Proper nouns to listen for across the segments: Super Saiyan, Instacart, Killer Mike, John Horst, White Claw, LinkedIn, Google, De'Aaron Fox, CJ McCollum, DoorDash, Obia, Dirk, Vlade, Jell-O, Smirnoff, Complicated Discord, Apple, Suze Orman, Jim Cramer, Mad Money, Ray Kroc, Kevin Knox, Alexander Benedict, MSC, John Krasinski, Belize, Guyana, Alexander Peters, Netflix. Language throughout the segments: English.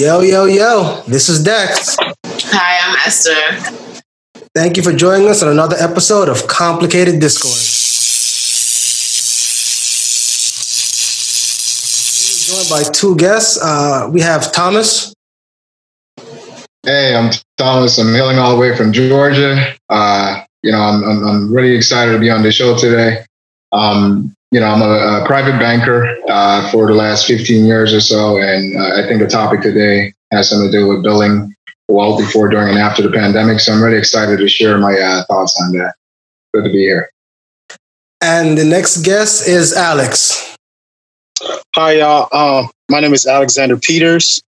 Yo, yo, yo. This is Dex. Hi, I'm Esther. Thank you for joining us on another episode of Complicated Discord. We're joined by two guests. We have Thomas. Hey, I'm Thomas. I'm hailing all the way from Georgia. I'm really excited to be on the show today. I'm a private banker for the last 15 years or so, and I think the topic today has something to do with building wealth before, during, and after the pandemic. So I'm really excited to share my thoughts on that. Good to be here. And the next guest is Alex. Hi, y'all. My name is Alexander Peters.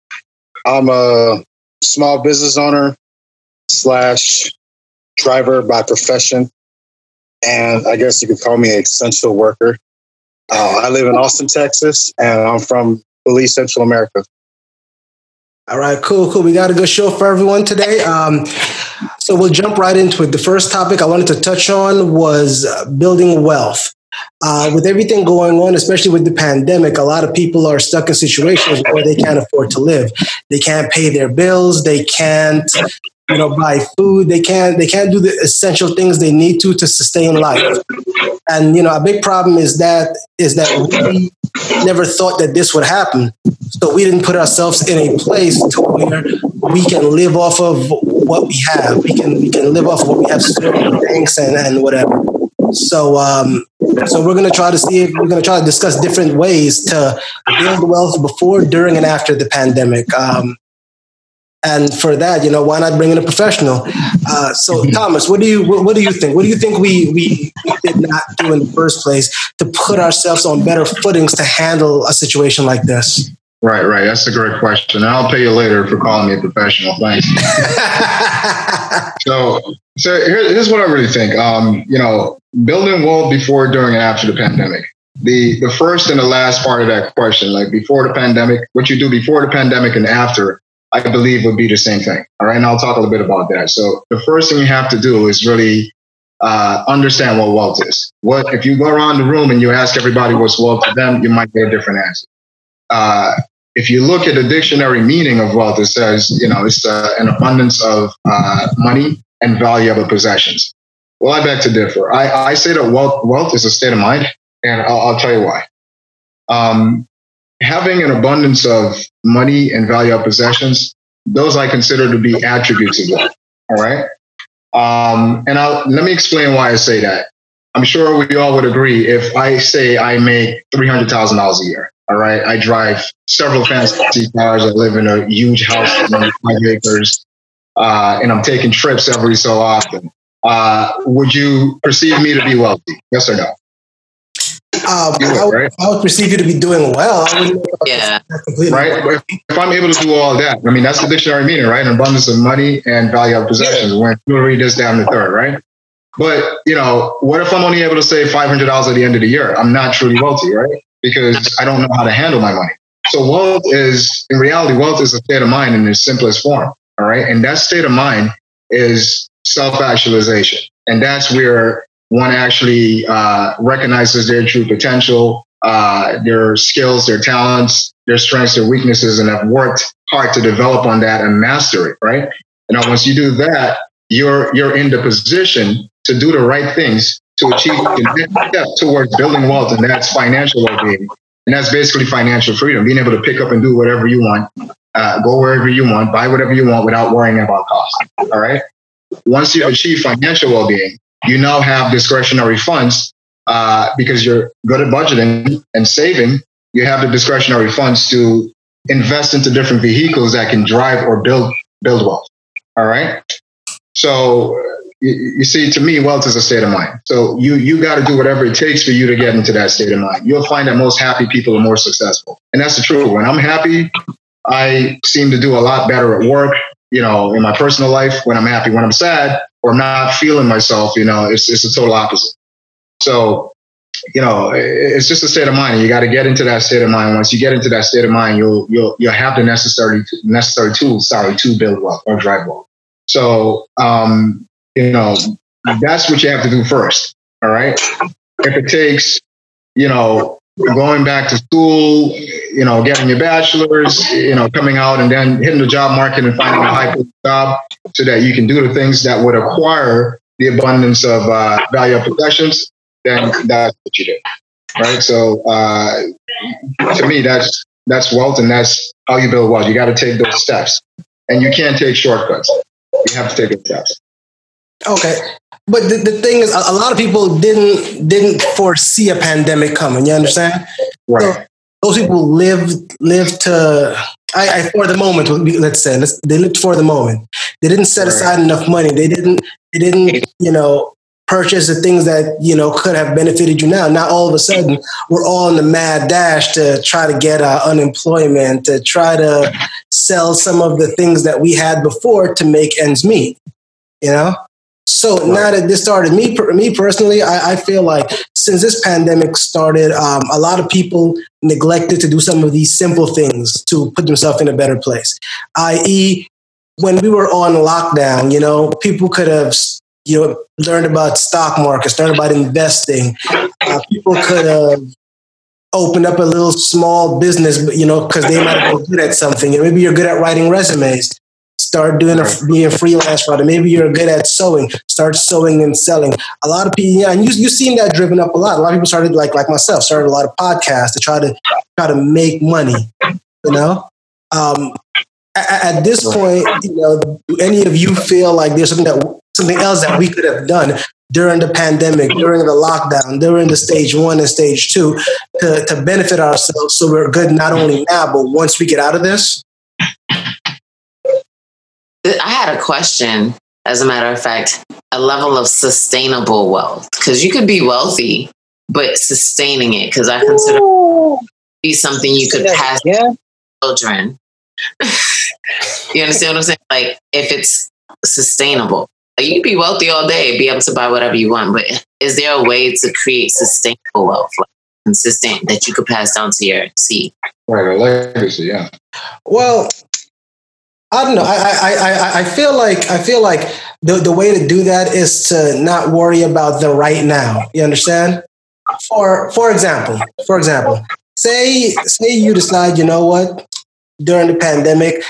I'm a small business owner / driver by profession, and I guess you could call me an essential worker. I live in Austin, Texas, and I'm from Belize, Central America. All right, cool. We got a good show for everyone today. So we'll jump right into it. The first topic I wanted to touch on was building wealth. With everything going on, especially with the pandemic, a lot of people are stuck in situations where they can't afford to live. They can't pay their bills. They can't buy food. They can't do the essential things they need to sustain life. And a big problem is that we never thought that this would happen. So we didn't put ourselves in a place to where we can live off of what we have. We can live off what we have, certain things and whatever. So we're going to try to see if we're going to try to discuss different ways to build wealth before, during, and after the pandemic. And for that, why not bring in a professional? So Thomas, what do you think? What do you think we did not do in the first place to put ourselves on better footings to handle a situation like this? Right. That's a great question. I'll pay you later for calling me a professional. Thanks. So here's what I really think. Building wealth before, during, and after the pandemic. The first and the last part of that question, like before the pandemic, what you do before the pandemic and after, I believe would be the same thing. All right. And I'll talk a little bit about that. So the first thing you have to do is really understand what wealth is. What if you go around the room and you ask everybody what's wealth to them, you might get a different answer. If you look at the dictionary meaning of wealth, it says, it's an abundance of money and valuable possessions. Well, I beg to differ. I say that wealth is a state of mind, and I'll tell you why. Having an abundance of money and valuable possessions, those I consider to be attributes of wealth. All right. Let me explain why I say that. I'm sure we all would agree if I say I make $300,000 a year. All right. I drive several fancy cars. I live in a huge house, 5 acres, and I'm taking trips every so often. Would you perceive me to be wealthy? Yes or no? I would perceive you to be doing well. Right? But if I'm able to do all that, I mean, that's the dictionary meaning, right? An abundance of money and value of possessions. When you read this down the third, right? But, what if I'm only able to save $500 at the end of the year? I'm not truly wealthy, right? Because I don't know how to handle my money. So wealth is a state of mind in its simplest form, all right? And that state of mind is self-actualization. And that's where one actually recognizes their true potential, their skills, their talents, their strengths, their weaknesses, and have worked hard to develop on that and master it, right? And once you do that, you're in the position to do the right things to achieve the next step towards building wealth, and that's financial well-being. And that's basically financial freedom, being able to pick up and do whatever you want, go wherever you want, buy whatever you want without worrying about cost, all right? Once you achieve financial well-being, you now have discretionary funds because you're good at budgeting and saving. You have the discretionary funds to invest into different vehicles that can drive or build wealth. All right. So you see, to me, wealth is a state of mind. So you got to do whatever it takes for you to get into that state of mind. You'll find that most happy people are more successful. And that's the truth. When I'm happy, I seem to do a lot better at work. In my personal life, when I'm happy, when I'm sad or not feeling myself, it's a total opposite. So, it's just a state of mind. You got to get into that state of mind. Once you get into that state of mind, you'll have the necessary tools, to build wealth or drive wealth. So, that's what you have to do first. All right. If it takes, going back to school, you know, getting your bachelor's, you know, coming out and then hitting the job market and finding a high paying job so that you can do the things that would acquire the abundance of value of possessions, then that's what you do. Right. So to me, that's wealth, and that's how you build wealth. You got to take those steps, and you can't take shortcuts. You have to take the steps. Okay. But the thing is, a lot of people didn't foresee a pandemic coming. You understand? Right. So those people lived to, for the moment, they lived for the moment. They didn't set aside enough money. They didn't, you know, purchase the things that, you know, could have benefited you now. Now, all of a sudden, we're all in the mad dash to try to get unemployment, to try to sell some of the things that we had before to make ends meet, you know? So now that this started, me personally, I feel like since this pandemic started, a lot of people neglected to do some of these simple things to put themselves in a better place, i.e., when we were on lockdown, you know, people could have, you know, learned about stock markets, learned about investing. People could have opened up a little small business, you know, because they might have been good at something. You know, maybe you're good at writing resumes. Start being a freelance writer. Maybe you're good at sewing. Start sewing and selling. A lot of people, yeah, and you've seen that driven up a lot. A lot of people started, like myself, started a lot of podcasts to try to make money. You know, at this point, you know, do any of you feel like there's something else that we could have done during the pandemic, during the lockdown, during the stage one and stage two to benefit ourselves so we're good not only now, but once we get out of this? I had a question, as a matter of fact, a level of sustainable wealth, because you could be wealthy, but sustaining it, because I consider it to be something you could pass to children. You understand what I'm saying? Like, if it's sustainable, like, you can be wealthy all day, be able to buy whatever you want, but is there a way to create sustainable wealth, like, consistent, that you could pass down to your seed? Right, a legacy, yeah. Well, I don't know. I feel like the way to do that is to not worry about the right now. You understand? For example, say you decide, you know what, during the pandemic,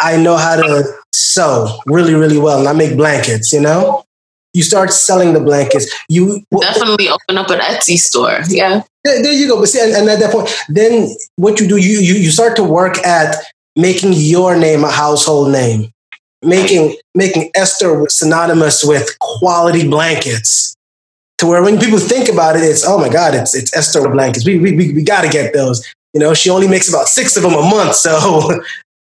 I know how to sew really, really well, and I make blankets. You know, you start selling the blankets. You definitely open up an Etsy store. Yeah, there you go. But see, and at that point, then what you do, you start to work at making your name a household name, making Esther synonymous with quality blankets, to where when people think about it, it's, oh my God, it's Esther blankets. We got to get those. You know, she only makes about 6 of them a month, so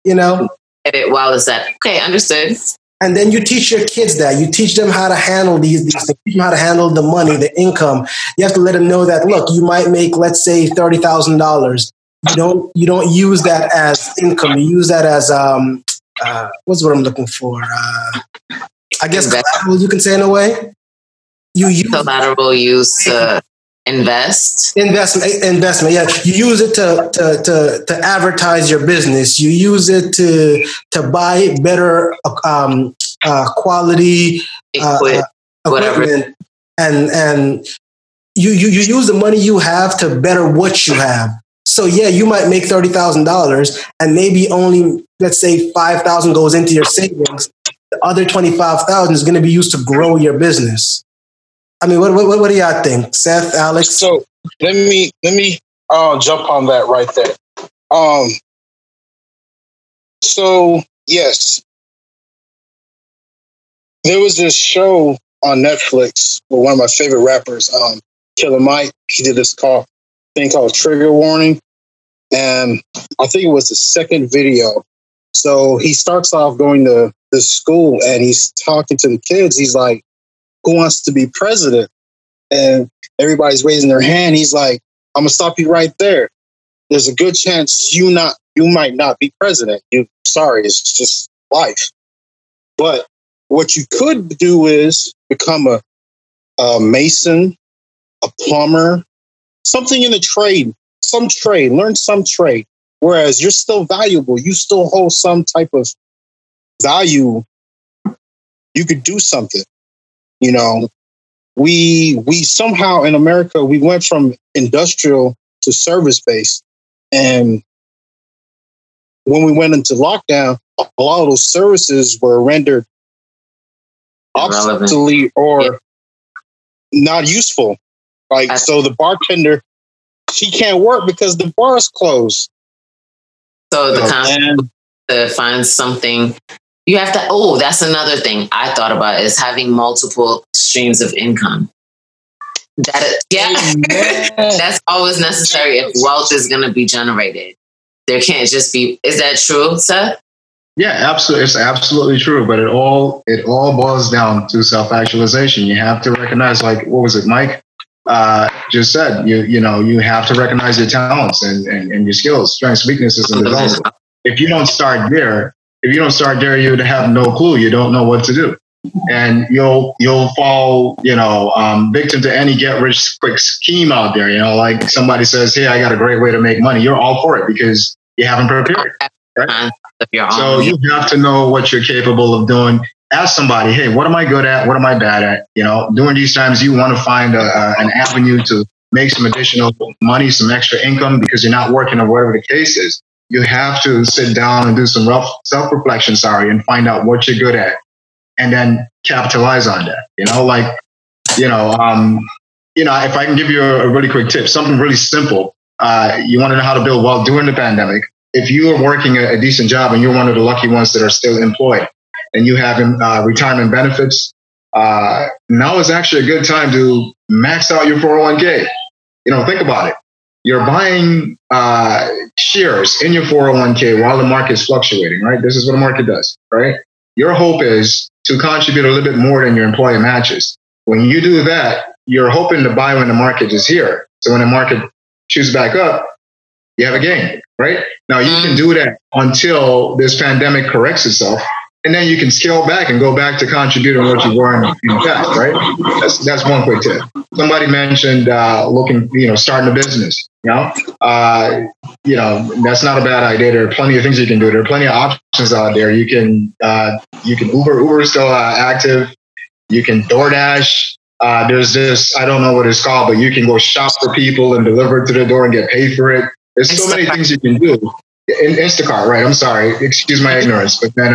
you know. Wow, is that okay? Understood. And then you teach your kids that. You teach them how to handle these things. You teach them how to handle the money, the income. You have to let them know that, look, you might make, let's say, $30,000. You don't use that as income. You use that as what's what I'm looking for? I guess collateral, you can say, in a way. You use collateral use to investment. Yeah, you use it to advertise your business. You use it to buy better quality equipment, and you use the money you have to better what you have. So yeah, you might make $30,000 and maybe only, let's say, $5,000 goes into your savings. The other $25,000 is going to be used to grow your business. I mean, what do y'all think, Seth, Alex? So let me jump on that right there. So yes, there was this show on Netflix with one of my favorite rappers, Killer Mike. He did this thing called Trigger Warning, and I think it was the second video. So he starts off going to the school and he's talking to the kids. He's like, who wants to be president? And everybody's raising their hand. He's like, I'm gonna stop you right there. There's a good chance you might not be president. Sorry, it's just life. But what you could do is become a mason, a plumber, something in the trade, learn some trade, whereas you're still valuable. You still hold some type of value. You could do something. You know, we somehow in America, we went from industrial to service-based. And when we went into lockdown, a lot of those services were rendered obsolete or not useful. Like, so the bartender, she can't work because the bar is closed. So the concept to find something, you have to, that's another thing I thought about is having multiple streams of income. That is, that's always necessary if wealth is going to be generated. There can't just be, is that true, Seth? Yeah, absolutely. It's absolutely true. But it all boils down to self-actualization. You have to recognize, like, what was it, Mike? Just said, you have to recognize your talents and your skills, strengths, weaknesses, and development. If you don't start there, you would have no clue. You don't know what to do. And you'll fall, victim to any get rich quick scheme out there. You know, like somebody says, "Hey, I got a great way to make money." You're all for it because you haven't prepared. Right? So you have to know what you're capable of doing. Ask somebody, "Hey, what am I good at? What am I bad at?" You know, during these times, you want to find an avenue to make some additional money, some extra income, because you're not working or whatever the case is. You have to sit down and do some rough self-reflection, and find out what you're good at. And then capitalize on that. If I can give you a really quick tip, something really simple. You want to know how to build wealth during the pandemic. If you are working a decent job and you're one of the lucky ones that are still employed and you have retirement benefits, now is actually a good time to max out your 401k. You know, think about it. You're buying shares in your 401k while the market's fluctuating, right? This is what the market does, right? Your hope is to contribute a little bit more than your employer matches. When you do that, you're hoping to buy when the market is here. So when the market shoots back up, you have a gain, right? Now you can do that until this pandemic corrects itself. And then you can scale back and go back to contributing what you were in the past, right? That's one quick tip. Somebody mentioned starting a business. That's not a bad idea. There are plenty of things you can do. There are plenty of options out there. You can Uber. Uber is still active. You can DoorDash. There's this, I don't know what it's called, but you can go shop for people and deliver it to their door and get paid for it. There's so many things you can do. Instacart, right? I'm sorry. Excuse my ignorance. But then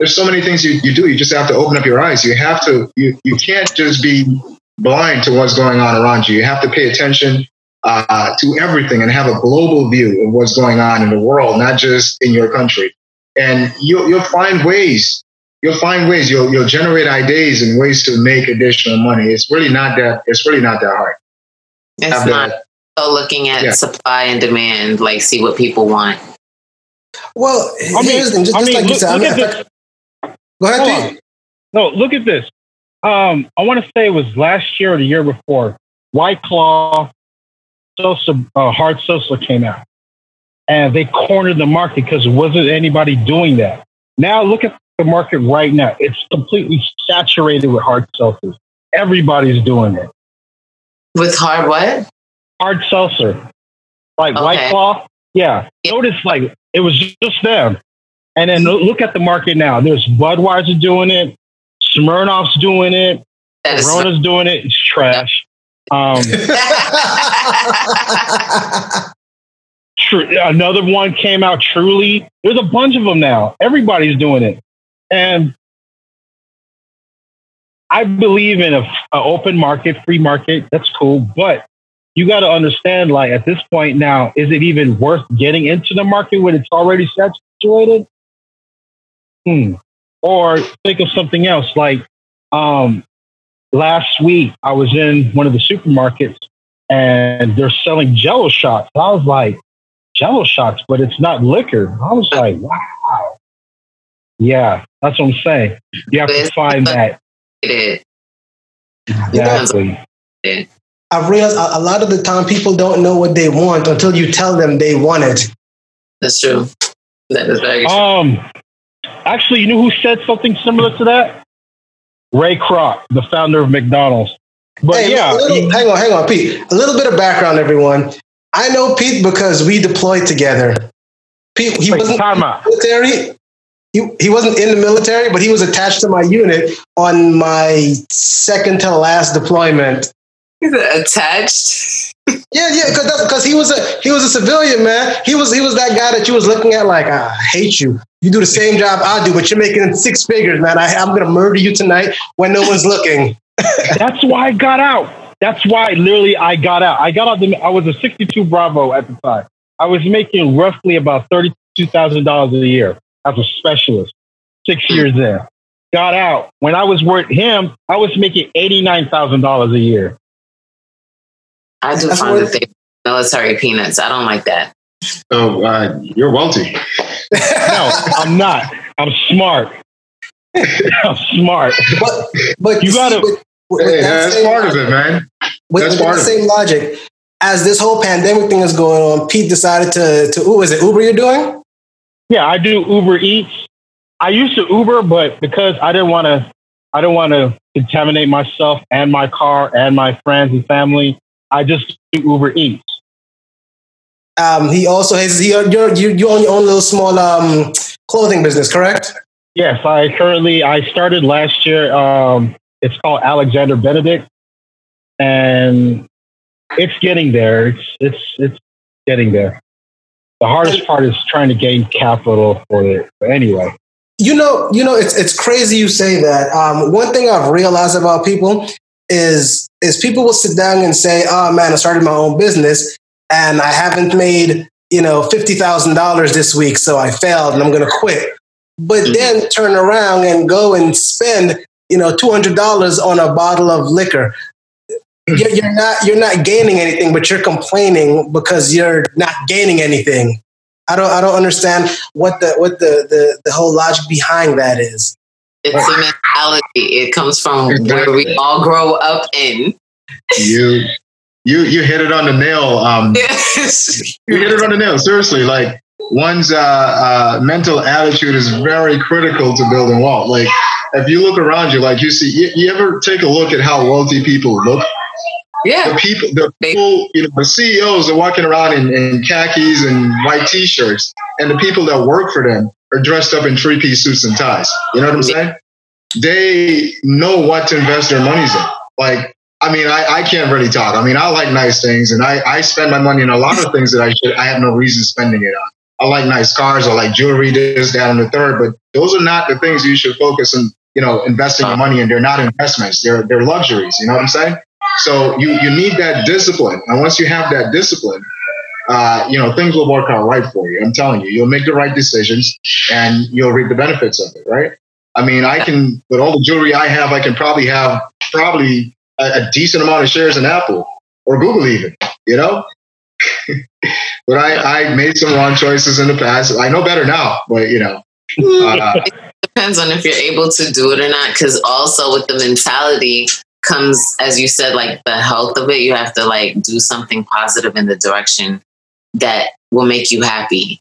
there's so many things you do. You just have to open up your eyes. You have to. You can't just be blind to what's going on around you. You have to pay attention to everything and have a global view of what's going on in the world, not just in your country. And you'll find ways. You'll generate ideas and ways to make additional money. It's really not that hard. It's have not. So looking at supply and demand, like see what people want. Well, look at this. I want to say it was last year or the year before. White Claw. Hard social came out, and they cornered the market because there wasn't anybody doing that. Now look at the market right now; it's completely saturated with hard seltzers. Everybody's doing it with hard what? Hard seltzer, like White Claw. Yeah, notice like it was just them, and then look at the market now. There's Budweiser doing it, Smirnoff's doing it, Corona's doing it. It's trash. Another one came out, Truly. There's a bunch of them now. Everybody's doing it. And I believe in an open market, free market. That's cool. But you got to understand, like, at this point now, is it even worth getting into the market when it's already saturated? Or think of something else, like last week, I was in one of the supermarkets and they're selling Jell-O shots. And I was like, Jell-O shots, but it's not liquor. I was like, wow. Yeah, that's what I'm saying. You have to find that. Exactly. I've realized a lot of the time people don't know what they want until you tell them they want it. That's true. That is very true. Actually, you know who said something similar to that? Ray Kroc, the founder of McDonald's. But hang on, Pete. A little bit of background, everyone. I know Pete because we deployed together. Pete, he wasn't in the military. He wasn't in the military, but he was attached to my unit on my second to last deployment. He's attached? Yeah, because he was a civilian, man. He was that guy that you was looking at like, I hate you. You do the same job I do, but you're making six figures, man. I'm going to murder you tonight when no one's looking. That's why I got out. That's why literally I got out. I was a 62 Bravo at the time. I was making roughly about $32,000 a year as a specialist, 6 years there. Got out. When I was with him, I was making $89,000 a year. I do find that they military peanuts. I don't like that. Oh, you're wealthy. No, I'm not. I'm smart. But you got to. That's part of it, man. That's part of the same logic. As this whole pandemic thing is going on, Pete decided to is it Uber you're doing? Yeah, I do Uber Eats. I used to Uber, but because I didn't want to contaminate myself and my car and my friends and family, I just do Uber Eats. He also has you own your own little small clothing business, correct? Yes, I started last year. It's called Alexander Benedict, and it's getting there. It's getting there. The hardest part is trying to gain capital for it. But anyway, you know, it's crazy you say that. One thing I've realized about people is people will sit down and say, oh man, I started my own business and I haven't made, $50,000 this week. So I failed and I'm going to quit. But then turn around and go and spend, $200 on a bottle of liquor. You're not gaining anything, but you're complaining because you're not gaining anything. I don't understand what the whole logic behind that is. It's a mentality. It comes from where we all grow up in. You hit it on the nail. You hit it on the nail. Seriously, like one's mental attitude is very critical to building wealth. Like if you look around you, like you see, you ever take a look at how wealthy people look? Yeah, the CEOs are walking around in khakis and white T-shirts, and the people that work for them are dressed up in three-piece suits and ties. You know what I'm saying? They know what to invest their monies in. Like, I mean, I can't really talk. I mean, I like nice things, and I spend my money on a lot of things that I have no reason spending it on. I like nice cars. I like jewelry, this, that, and the third. But those are not the things you should focus on, investing your money in. They're not investments. They're luxuries. You know what I'm saying? So you need that discipline. And once you have that discipline, things will work out right for you. I'm telling you, you'll make the right decisions and you'll reap the benefits of it, right? I mean, with all the jewelry I have, I can probably have a decent amount of shares in Apple or Google even, But I made some wrong choices in the past. I know better now, but It depends on if you're able to do it or not, because also with the mentality comes, as you said, like the health of it. You have to like do something positive in the direction that will make you happy.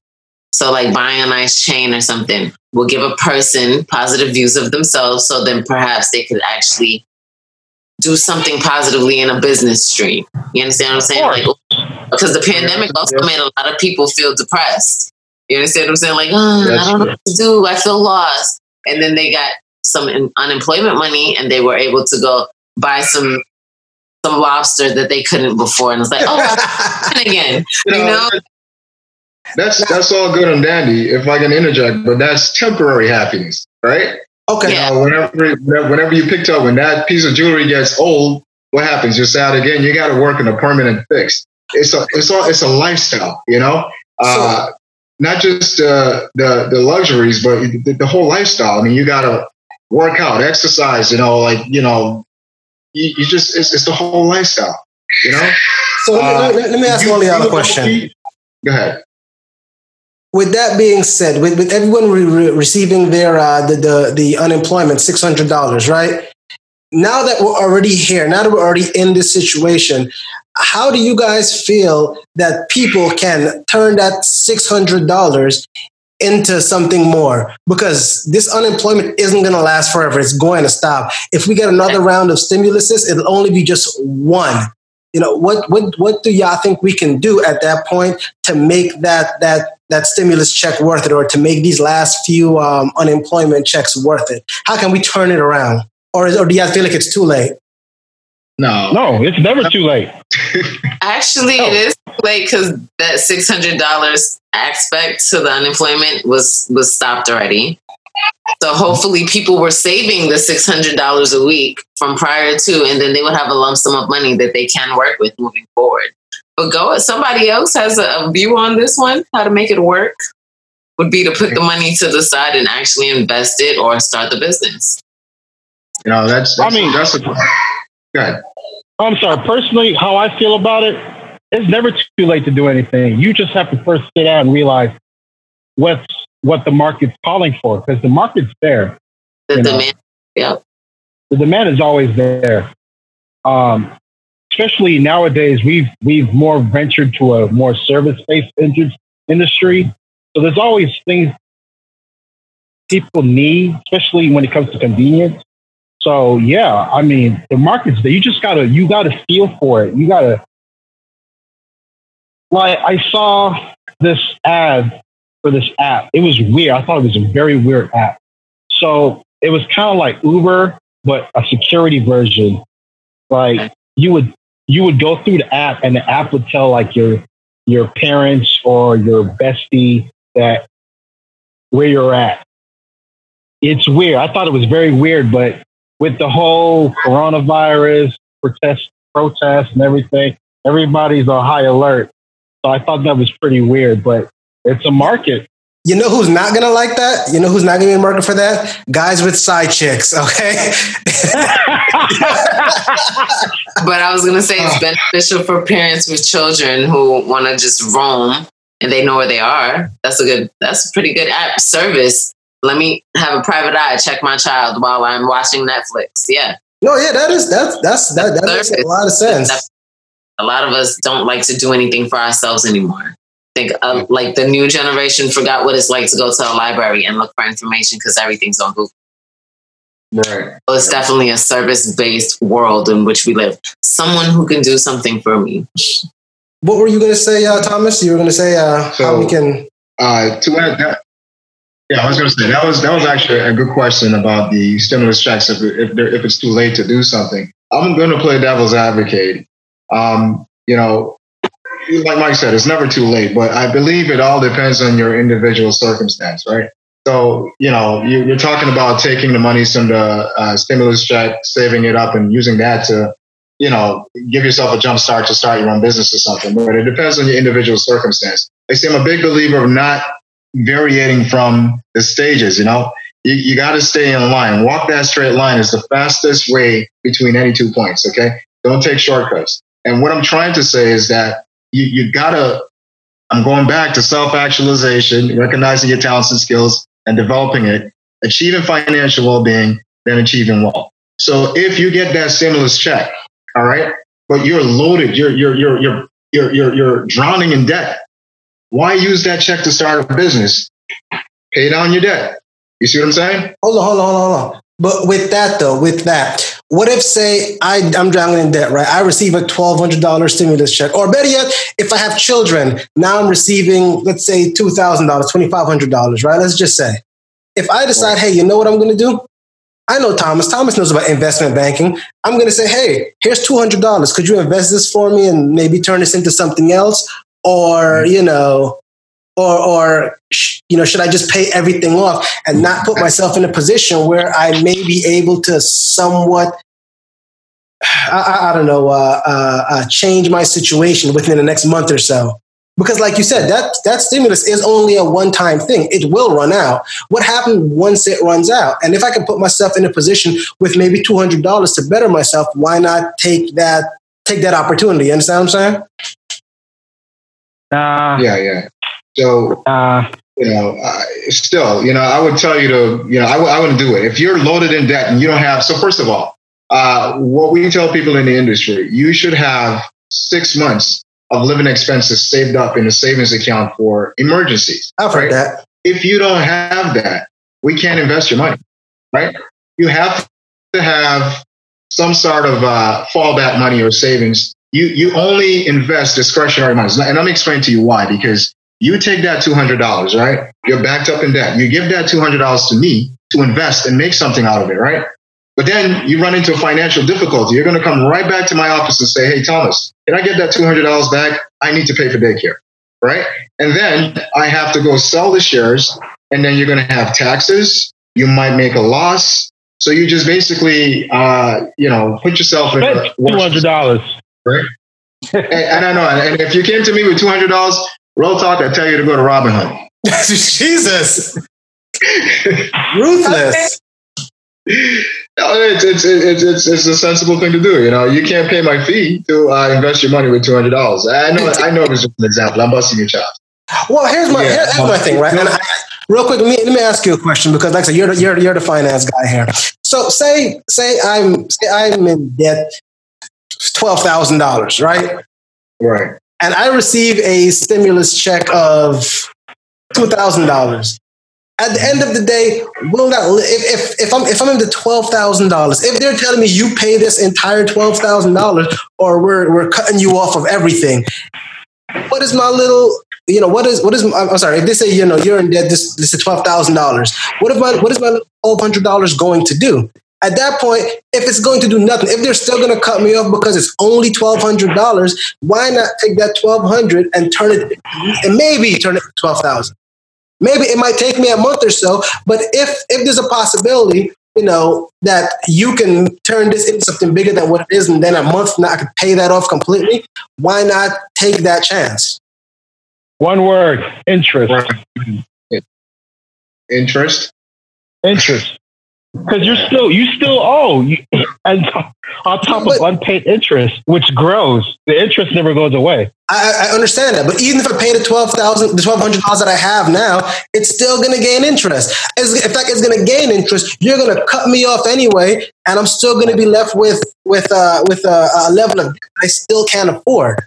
So like buying a nice chain or something will give a person positive views of themselves. So then perhaps they could actually do something positively in a business stream. You understand what I'm saying? Like, because the pandemic also made a lot of people feel depressed. You understand what I'm saying? Like, I don't know what to do. I feel lost. And then they got some unemployment money and they were able to go buy some lobster that they couldn't before, and it's like, again, That's all good and dandy, if I can interject, but that's temporary happiness, right? Okay. Yeah. Whenever you picked up, when that piece of jewelry gets old, what happens? You're sad again. You got to work on a permanent fix. It's a lifestyle, so, not just the luxuries, but the whole lifestyle. I mean, you got to work out, exercise, You just, it's the whole lifestyle, So let me ask you only other question. Go ahead. With that being said, with everyone receiving their the unemployment, $600, right? Now that we're already here, now that we're already in this situation, how do you guys feel that people can turn that $600 into something more? Because this unemployment isn't going to last forever. It's going to stop. If we get another round of stimuluses, it'll only be just one. What do y'all think we can do at that point to make that stimulus check worth it, or to make these last few unemployment checks worth it? How can we turn it around? Or do y'all feel like it's too late? No, it's never too late. Actually, It is too late because that $600 aspect to the unemployment was stopped already. So hopefully people were saving the $600 a week from prior to, and then they would have a lump sum of money that they can work with moving forward. But somebody else has a view on this one, how to make it work, would be to put the money to the side and actually invest it or start the business. You know, that's a point. Go ahead. I'm sorry. Personally, how I feel about it, it's never too late to do anything. You just have to first sit down and realize what the market's calling for, because the market's there. The demand is always there. Especially nowadays, we've more ventured to a more service-based industry. So there's always things people need, especially when it comes to convenience. So yeah, I mean, the market's there. You just gotta feel for it. You gotta. Like, I saw this ad for this app. It was weird. I thought it was a very weird app. So it was kind of like Uber, but a security version. Like you would go through the app, and the app would tell like your parents or your bestie that where you're at. It's weird. I thought it was very weird, but with the whole coronavirus protests and everything, everybody's on high alert. So I thought that was pretty weird, but it's a market. You know who's not going to like that? You know who's not going to be in the market for that? Guys with side chicks, okay? But I was going to say it's beneficial for parents with children who want to just roam and they know where they are. That's a pretty good app service. Let me have a private eye, check my child while I'm watching Netflix. Yeah. No, yeah, that makes a lot of sense. A lot of us don't like to do anything for ourselves anymore. I think like the new generation forgot what it's like to go to a library and look for information because everything's on Google. Right. So it's definitely a service-based world in which we live. Someone who can do something for me. What were you going to say, Thomas? You were going to say how we can... to add that. Yeah, I was going to say that was actually a good question about the stimulus checks. If it's too late to do something, I'm going to play devil's advocate. You know, like Mike said, it's never too late, but I believe it all depends on your individual circumstance, right? So, you know, you're talking about taking the money from the stimulus check, saving it up, and using that to, you know, give yourself a jump start to start your own business or something. But it depends on your individual circumstance. I say I'm a big believer of not variating from the stages, you know, you got to stay in line. Walk that straight line is the fastest way between any 2 points. Okay, don't take shortcuts. And what I'm trying to say is that you gotta. I'm going back to self-actualization, recognizing your talents and skills, and developing it, achieving financial well-being, then achieving wealth. So if you get that stimulus check, all right, but you're loaded, you're drowning in debt. Why use that check to start a business? Pay down your debt. You see what I'm saying? Hold on. But with that, though, what if, say, I'm drowning in debt, right? I receive a $1,200 stimulus check. Or better yet, if I have children, now I'm receiving, let's say, $2,000, $2,500, right? Let's just say. If I decide, hey, you know what I'm going to do? I know Thomas. Thomas knows about investment banking. I'm going to say, hey, here's $200. Could you invest this for me and maybe turn this into something else? Or, you know, should I just pay everything off and not put myself in a position where I may be able to somewhat, change my situation within the next month or so? Because like you said, that stimulus is only a one-time thing. It will run out. What happens once it runs out? And if I can put myself in a position with maybe $200 to better myself, why not take that opportunity? You understand what I'm saying? So, still, you know, I would tell you to, you know, I wouldn't do it. If you're loaded in debt and you don't have, so first of all, what we tell people in the industry, you should have 6 months of living expenses saved up in a savings account for emergencies. I've heard that. If you don't have that, we can't invest your money, right? You have to have some sort of fallback money or savings. You only invest discretionary money. And let me explain to you why. Because you take that $200, right? You're backed up in debt. You give that $200 to me to invest and make something out of it, right? But then you run into a financial difficulty. You're going to come right back to my office and say, hey, Thomas, can I get that $200 back? I need to pay for daycare, right? And then I have to go sell the shares, and then you're going to have taxes. You might make a loss. So you just basically, put yourself in a $200. Right? and I know. And if you came to me with $200, real talk, I tell you to go to Robinhood. Jesus. Ruthless. Okay. No, it's a sensible thing to do. You know, you can't pay my fee to invest your money with $200. I know it was just an example. I'm busting your chops. Well, here's my thing, right? And real quick, let me ask you a question, because like I said, you're the finance guy here. So say I'm in debt $12,000, right? Right. And I receive a stimulus check of $2,000. At the end of the day, will that if I'm in the $12,000, if they're telling me you pay this entire $12,000, or we're cutting you off of everything, what is my little? What is? I'm sorry. If they say, you're in debt, this is $12,000. What is my $1,200 going to do? At that point, if it's going to do nothing, if they're still going to cut me off because it's only $1,200, why not take that $1,200 and turn it to $12,000? Maybe it might take me a month or so, but if there's a possibility, that you can turn this into something bigger than what it is, and then a month now I could pay that off completely, why not take that chance? One word: interest. Interest. Because you still owe, and on top of unpaid interest, which grows, the interest never goes away. I understand that, but even if I pay the $1,200 that I have now, it's still going to gain interest. In fact, it's going to gain interest. You're going to cut me off anyway, and I'm still going to be left with a level of I still can't afford.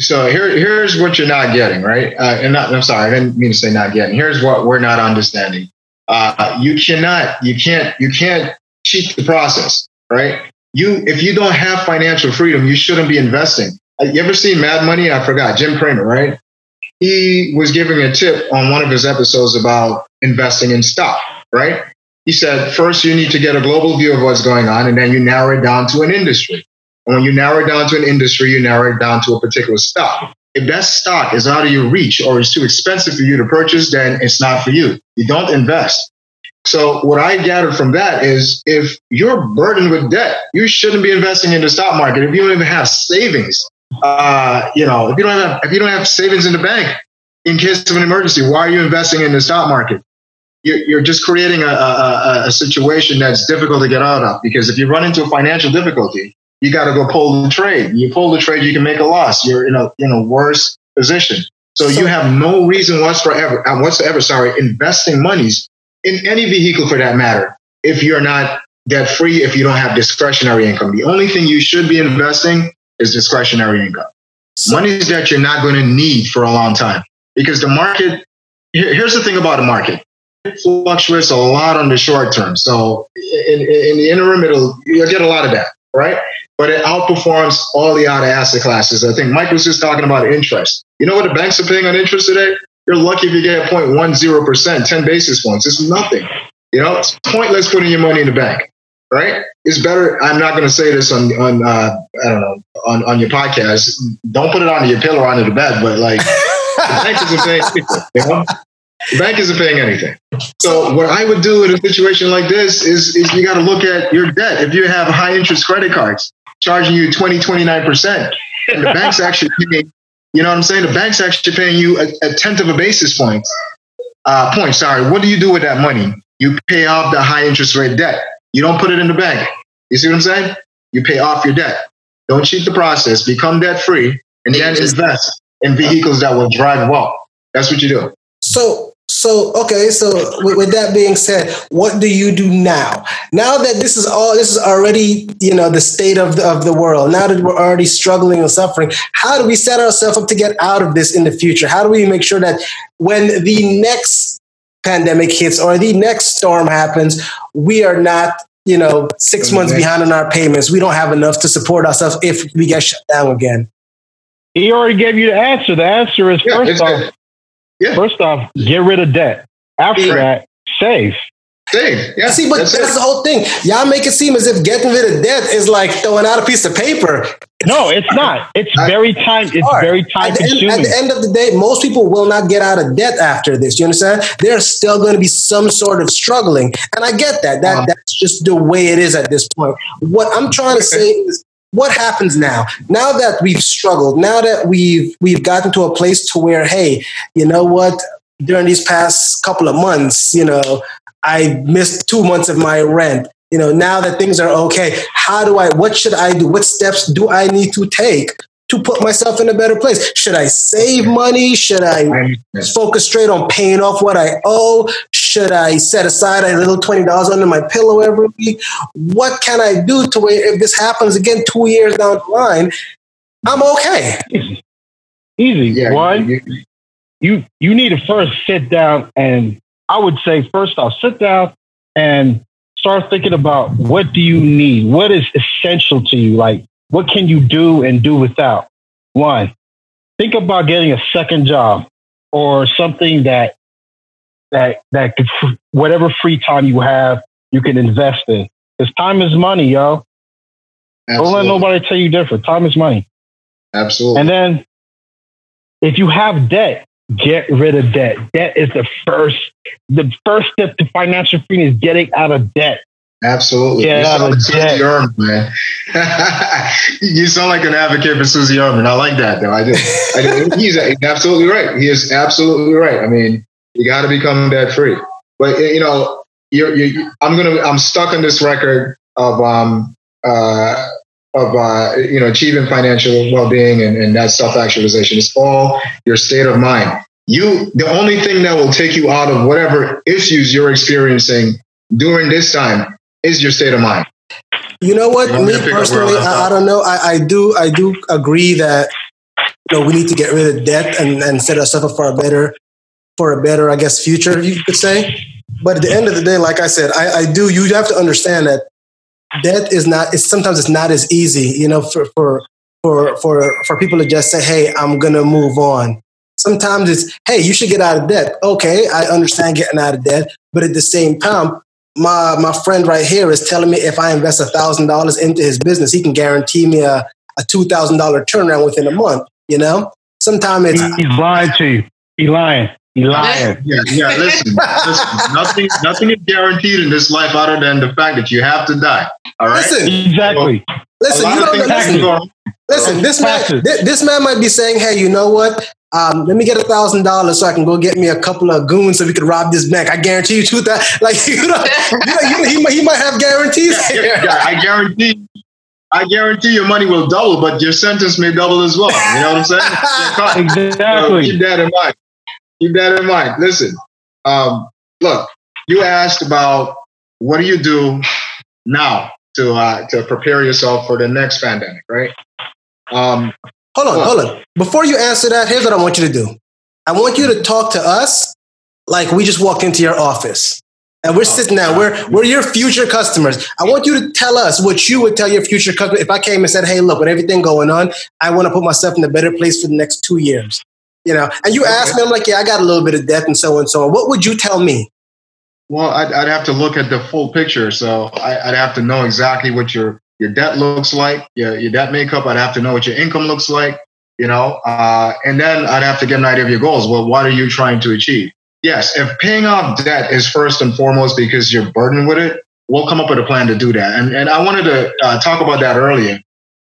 So here's what you're not getting, right? I'm sorry, I didn't mean to say not getting. Here's what we're not understanding. You can't cheat the process, right? If you don't have financial freedom, you shouldn't be investing. You ever seen Mad Money? I forgot, Jim Cramer, right? He was giving a tip on one of his episodes about investing in stock, right? He said, first you need to get a global view of what's going on, and then you narrow it down to an industry. And when you narrow it down to an industry, you narrow it down to a particular stock. If that stock is out of your reach or is too expensive for you to purchase, then it's not for you. You don't invest. So what I gathered from that is, if you're burdened with debt, you shouldn't be investing in the stock market. If you don't even have savings, if you don't have savings in the bank in case of an emergency, why are you investing in the stock market? You're just creating a situation that's difficult to get out of, because if you run into a financial difficulty, you got to go pull the trade. You pull the trade, you can make a loss. You're in a worse position. So you have no reason whatsoever, investing monies in any vehicle for that matter, if you're not debt free, if you don't have discretionary income. The only thing you should be investing is discretionary income. Monies that you're not going to need for a long time, because the market, here's the thing about the market. It fluctuates a lot on the short term. So in the interim, you'll get a lot of that, right? But it outperforms all the other asset classes. I think Mike was just talking about interest. You know what the banks are paying on interest today? You're lucky if you get 0.10%, 10 basis points. It's nothing. It's pointless putting your money in the bank, right? It's better. I'm not going to say this on your podcast. Don't put it on your pillow, under the bed. But the bank isn't paying anything. The bank isn't paying anything. So what I would do in a situation like this is you got to look at your debt. If you have high interest credit cards charging you 20, 29%, and the bank's actually paying, you know what I'm saying? The bank's actually paying you a tenth of a basis point. What do you do with that money? You pay off the high interest rate debt. You don't put it in the bank. You see what I'm saying? You pay off your debt. Don't cheat the process. Become debt free, and then invest in vehicles that will drive wealth. That's what you do. So, with that being said, what do you do now? Now that this is already, the state of the world, now that we're already struggling and suffering, how do we set ourselves up to get out of this in the future? How do we make sure that when the next pandemic hits or the next storm happens, we are not, 6 months behind on our payments? We don't have enough to support ourselves if we get shut down again. He already gave you the answer. The answer is, first off, get rid of debt. After that, save. thing. Yeah, see, but that's the whole thing. Y'all make it seem as if getting rid of debt is like throwing out a piece of paper. No, it's not. It's very time consuming. At the end of the day, most people will not get out of debt after this. You understand? There's still going to be some sort of struggling. And I get that. That's just the way it is at this point. What I'm trying to say is, what happens now? Now that we've struggled, now that we've gotten to a place to where, hey, you know what? During these past couple of months, you know, I missed 2 months of my rent. You know, now that things are okay, what should I do? What steps do I need to take to put myself in a better place? Should I save money? Should I focus straight on paying off what I owe? Should I set aside a little $20 under my pillow every week? What can I do to where if this happens again 2 years down the line, I'm okay? Easy. Yeah, one, you need to first sit down and I would say first off, sit down and start thinking about what do you need? What is essential to you? Like, what can you do and do without? One, think about getting a second job or something that could, whatever free time you have, you can invest in. Because time is money, yo. Absolutely. Don't let nobody tell you different. Time is money. Absolutely. And then if you have debt, get rid of debt. Debt is the first step to financial freedom is getting out of debt. Absolutely. Get out of debt. Suze Orman, man. You sound like an advocate for Suze Orman. I like that, though. I do. He's absolutely right. He is absolutely right. I mean, you got to become debt free. But you know, I'm stuck on this record of you know, achieving financial well-being and that self-actualization. It's all your state of mind. The only thing that will take you out of whatever issues you're experiencing during this time is your state of mind. You know what? Me personally, I don't know. I do agree that, you know, we need to get rid of debt and set ourselves up for a better, I guess, future, you could say. But at the end of the day, like I said, you have to understand that debt is not. Sometimes it's not as easy, you know, for people to just say, "Hey, I'm gonna move on." Sometimes it's, "Hey, you should get out of debt." Okay, I understand getting out of debt, but at the same time, my friend right here is telling me if I invest $1,000 into his business, he can guarantee me a $2,000 turnaround within a month. You know, sometimes it's he's lying to you. He's lying. You're lying. Yeah. Listen. Nothing is guaranteed in this life other than the fact that you have to die. All right. Listen. This man might be saying, "Hey, you know what? Let me get $1,000 so I can go get me a couple of goons so we could rob this bank. I guarantee you 2,000." Like, you know, he might have guarantees. Yeah, I guarantee your money will double, but your sentence may double as well. You know what I'm saying? Exactly. So keep that in mind. Keep that in mind. Listen, look, you asked about what do you do now to prepare yourself for the next pandemic, right? Hold on. Before you answer that, here's what I want you to do. I want you to talk to us like we just walked into your office. And we're sitting down. We're your future customers. I want you to tell us what you would tell your future customer if I came and said, "Hey, look, with everything going on, I want to put myself in a better place for the next 2 years. You know," and you ask me, I'm like, "Yeah, I got a little bit of debt and so on and so on." What would you tell me? Well, I'd have to look at the full picture. So I'd have to know exactly what your debt looks like, your debt makeup. I'd have to know what your income looks like, you know, and then I'd have to get an idea of your goals. Well, what are you trying to achieve? Yes, if paying off debt is first and foremost because you're burdened with it, we'll come up with a plan to do that. And I wanted to talk about that earlier.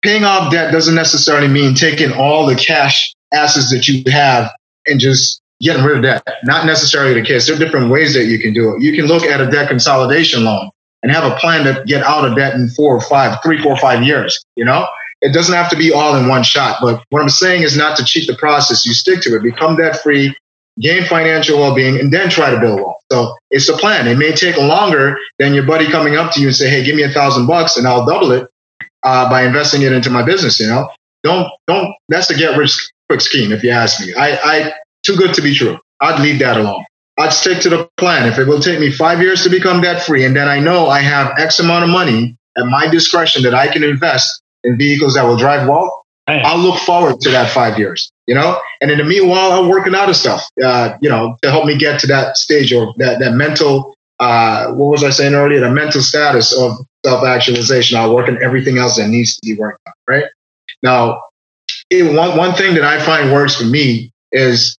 Paying off debt doesn't necessarily mean taking all the cash assets that you have and just getting rid of that. Not necessarily the case. There are different ways that you can do it. You can look at a debt consolidation loan and have a plan to get out of debt in 3, 4, 5 years. You know, it doesn't have to be all in one shot. But what I'm saying is not to cheat the process. You stick to it, become debt free, gain financial well-being, and then try to build wealth. So it's a plan. It may take longer than your buddy coming up to you and say, "Hey, give me $1,000 and I'll double it by investing it into my business." You know, don't. That's a get rich scheme, if you ask me. I too good to be true. I'd leave that alone. I'd stick to the plan. If it will take me 5 years to become debt free, and then I know I have X amount of money at my discretion that I can invest in vehicles that will drive wealth, I'll look forward to that 5 years. You know, and in the meanwhile, I'm working out of stuff. You know, to help me get to that stage or that mental what was I saying earlier? The mental status of self-actualization. I'll work on everything else that needs to be worked on, right? Now, one thing that I find works for me is,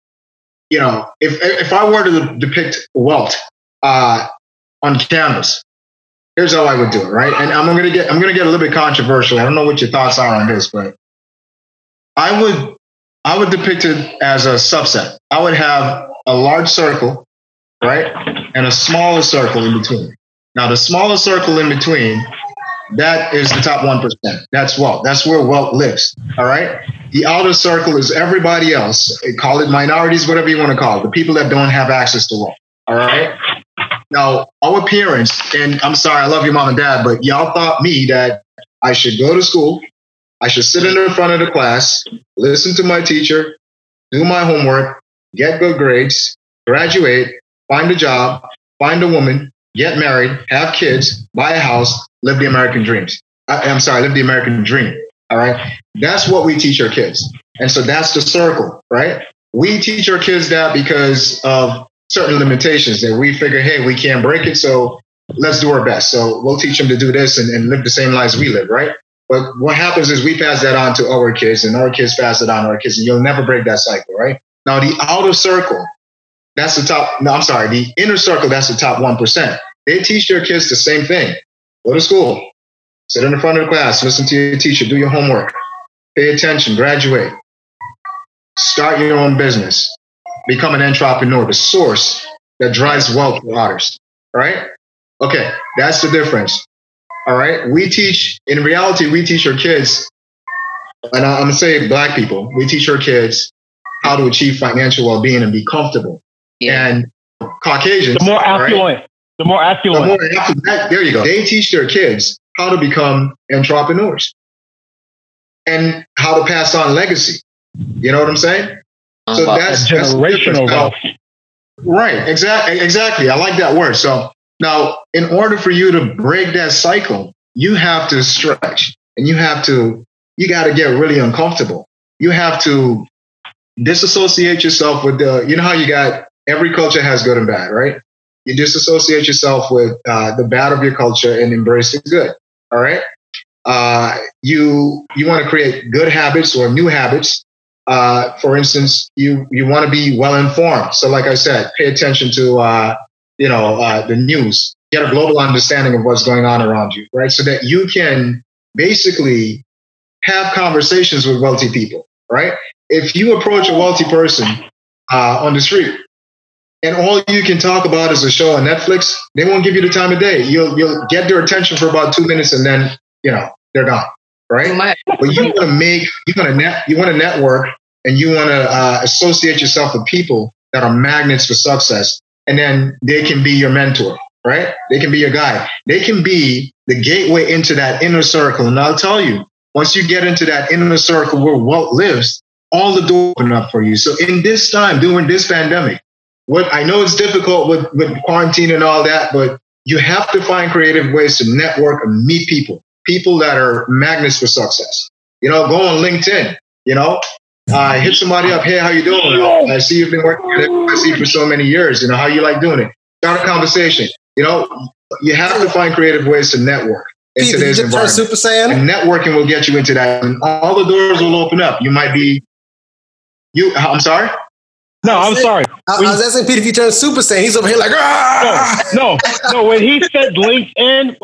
you know, if I were to depict Walt on canvas, here's how I would do it, right? And I'm gonna get a little bit controversial. I don't know what your thoughts are on this, but I would depict it as a subset. I would have a large circle, right, and a smaller circle in between. Now, the smaller circle in between, that is the top 1%. That's Walt. That's where Walt lives. All right. The outer circle is everybody else. Call it minorities, whatever you want to call it. The people that don't have access to Walt. All right. Now, our parents, and I'm sorry, I love you, mom and dad, but y'all taught me that I should go to school. I should sit in the front of the class, listen to my teacher, do my homework, get good grades, graduate, find a job, find a woman, get married, have kids, buy a house, live the American dreams. Live the American dream. All right. That's what we teach our kids. And so that's the circle, right? We teach our kids that because of certain limitations that we figure, hey, we can't break it. So let's do our best. So we'll teach them to do this and live the same lives we live, right? But what happens is we pass that on to our kids and our kids pass it on to our kids, and you'll never break that cycle, right? Now, the outer circle, that's the top. No, I'm sorry. The inner circle, that's the top 1%. They teach their kids the same thing. Go to school, sit in the front of the class, listen to your teacher, do your homework, pay attention, graduate, start your own business, become an entrepreneur, the source that drives wealth for others, right? Okay, that's the difference, all right? In reality, we teach our kids, and I'm gonna say Black people, we teach our kids how to achieve financial well-being and be comfortable. Yeah. And Caucasians, the more affluent, there you go. They teach their kids how to become entrepreneurs and how to pass on legacy. You know what I'm saying? So that's generational wealth. Right. Exactly. I like that word. So now, in order for you to break that cycle, you have to stretch, and you got to get really uncomfortable. You have to disassociate yourself with every culture has good and bad, right? You disassociate yourself with the bad of your culture and embrace the good. All right. You want to create good habits or new habits. For instance, you want to be well informed. So, like I said, pay attention to the news. Get a global understanding of what's going on around you, right? So that you can basically have conversations with wealthy people, right? If you approach a wealthy person on the street, and all you can talk about is a show on Netflix, they won't give you the time of day. You'll get their attention for about 2 minutes, and then they're gone, right? But you want to network, and you want to associate yourself with people that are magnets for success, and then they can be your mentor, right? They can be your guide. They can be the gateway into that inner circle. And I'll tell you, once you get into that inner circle where Walt lives, all the doors open up for you. So in this time, during this pandemic, I know it's difficult with quarantine and all that, but you have to find creative ways to network and meet people that are magnets for success. Go on LinkedIn, hit somebody up. Hey, how you doing? I see you've been working with MSC for so many years. How you like doing it? Start a conversation. You have to find creative ways to network in today's environment. Super Saiyan? And networking will get you into that. And all the doors will open up. I'm sorry? No, I'm sorry. I was asking Pete if you turned Super Saiyan. He's over here like, ah! No. When he said LinkedIn,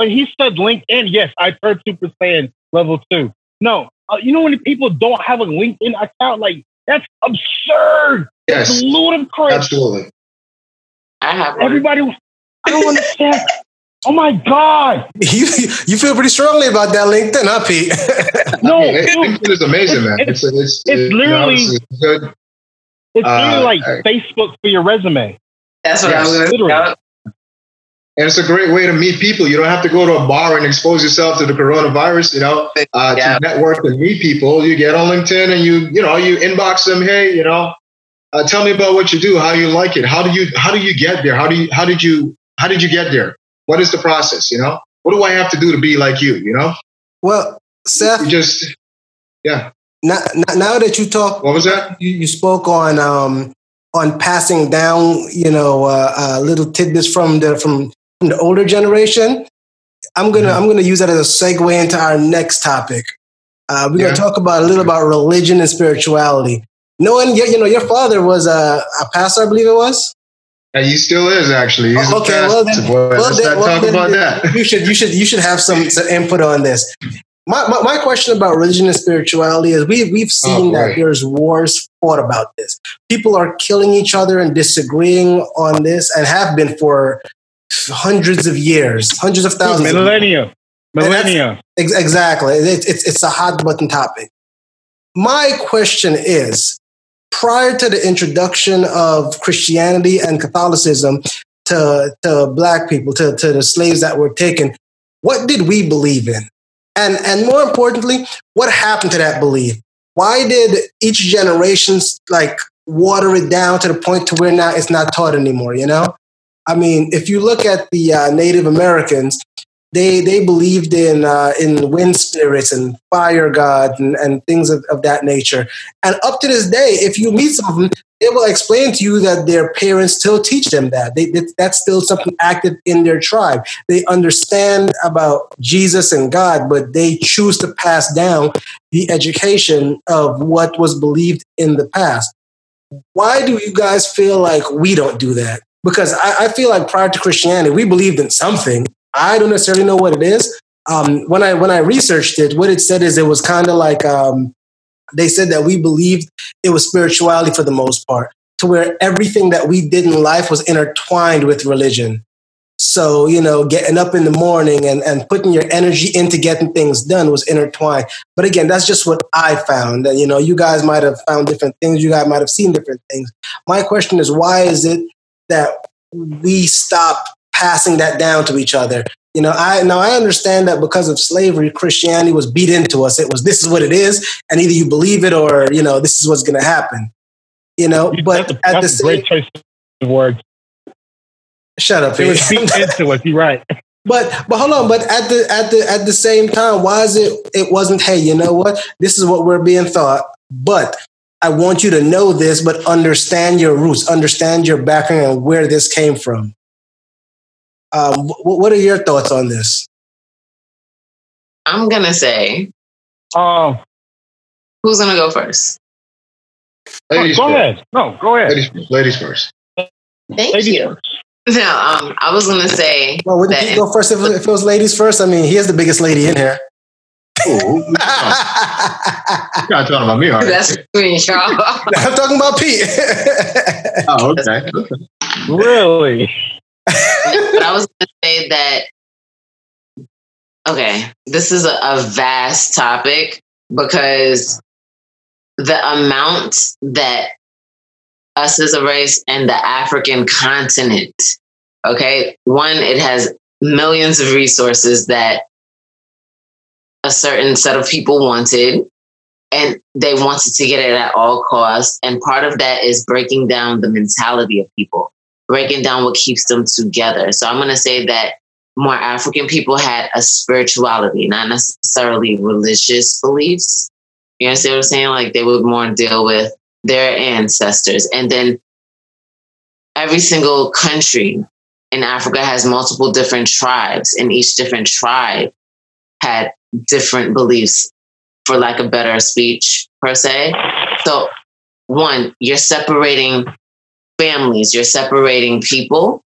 yes, I turned Super Saiyan level 2. No, when people don't have a LinkedIn account, like that's absurd. Yes, it's ludicrous. Absolutely. I have one. Everybody. I don't understand. Oh my God! You feel pretty strongly about that LinkedIn, huh, Pete? No, LinkedIn is amazing, man. It's literally. It's good. It's really like Facebook for your resume. That's what I was going to do. And it's a great way to meet people. You don't have to go to a bar and expose yourself to the coronavirus, to network and meet people. You get on LinkedIn and you inbox them. Hey, tell me about what you do, how you like it. How do you get there? How did you get there? What is the process? What do I have to do to be like you? Well, Seth, Now that you talk, what was that? You spoke on passing down, little tidbits from from the older generation. I'm gonna use that as a segue into our next topic. We're gonna talk about a little about religion and spirituality. Knowing your father was a pastor, I believe it was. And he still is, actually. He's okay, well then, let's not talk about that. You should have some input on this. My question about religion and spirituality is we've seen that there's wars fought about this. People are killing each other and disagreeing on this, and have been for hundreds of years, hundreds of thousands, millennia. Exactly. It's a hot button topic. My question is, prior to the introduction of Christianity and Catholicism to black people, to the slaves that were taken, what did we believe in? And more importantly, what happened to that belief? Why did each generation water it down to the point to where now it's not taught anymore, I mean, if you look at the Native Americans, they believed in wind spirits and fire gods and things of that nature. And up to this day, if you meet some of them, they will explain to you that their parents still teach them that. That's still something active in their tribe. They understand about Jesus and God, but they choose to pass down the education of what was believed in the past. Why do you guys feel like we don't do that? Because I feel like prior to Christianity, we believed in something. I don't necessarily know what it is. When I researched it, what it said is it was kind of like they said that we believed it was spirituality for the most part, to where everything that we did in life was intertwined with religion. So, getting up in the morning and putting your energy into getting things done was intertwined. But again, that's just what I found. You guys might have found different things. You guys might have seen different things. My question is, why is it that we stop passing that down to each other? I understand that because of slavery, Christianity was beat into us. It was, this is what it is, and either you believe it or, this is what's going to happen. But at the same... Great choice of words. Shut up. It was beat into us. You're right. But hold on. But at the same time, why is it wasn't, hey, you know what? This is what we're being taught, but I want you to know this, but understand your roots, understand your background and where this came from. What are your thoughts on this? I'm going to say. Who's going to go first? Ladies first. Go ahead. No, go ahead. Ladies first. Thank you. No, I was going to say. Well, wouldn't you go first if it was ladies first? I mean, he is the biggest lady in here. Ooh, you're not talking about me, are you? That's me, y'all. I'm talking about Pete. Oh, okay. Really? But I was going to say that, okay, this is a vast topic, because the amount that us as a race and the African continent, okay, one, it has millions of resources that a certain set of people wanted, and they wanted to get it at all costs. And part of that is breaking down the mentality of people, breaking down what keeps them together. So I'm going to say that more African people had a spirituality, not necessarily religious beliefs. You understand what I'm saying? Like, they would more deal with their ancestors. And then every single country in Africa has multiple different tribes, and each different tribe had different beliefs, for lack of better speech, per se. So one, you're separating families, you're separating people,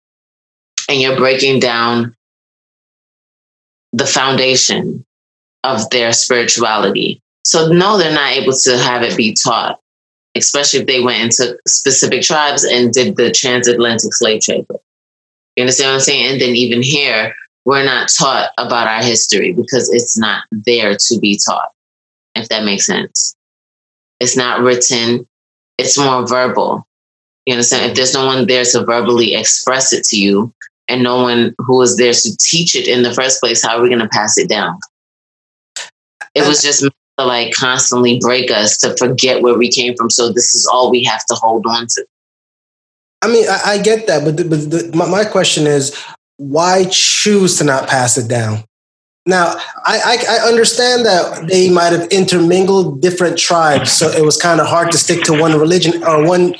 and you're breaking down the foundation of their spirituality. So no, they're not able to have it be taught, especially if they went into specific tribes and did the transatlantic slave trade. You understand what I'm saying? And then even here, we're not taught about our history because it's not there to be taught, if that makes sense. It's not written. It's more verbal. You understand? If there's no one there to verbally express it to you and no one who was there to teach it in the first place, how are we going to pass it down? It was just meant to constantly break us to forget where we came from. So this is all we have to hold on to. I mean, I get that. But my question is, why choose to not pass it down? Now, I understand that they might have intermingled different tribes, so it was kind of hard to stick to one religion or one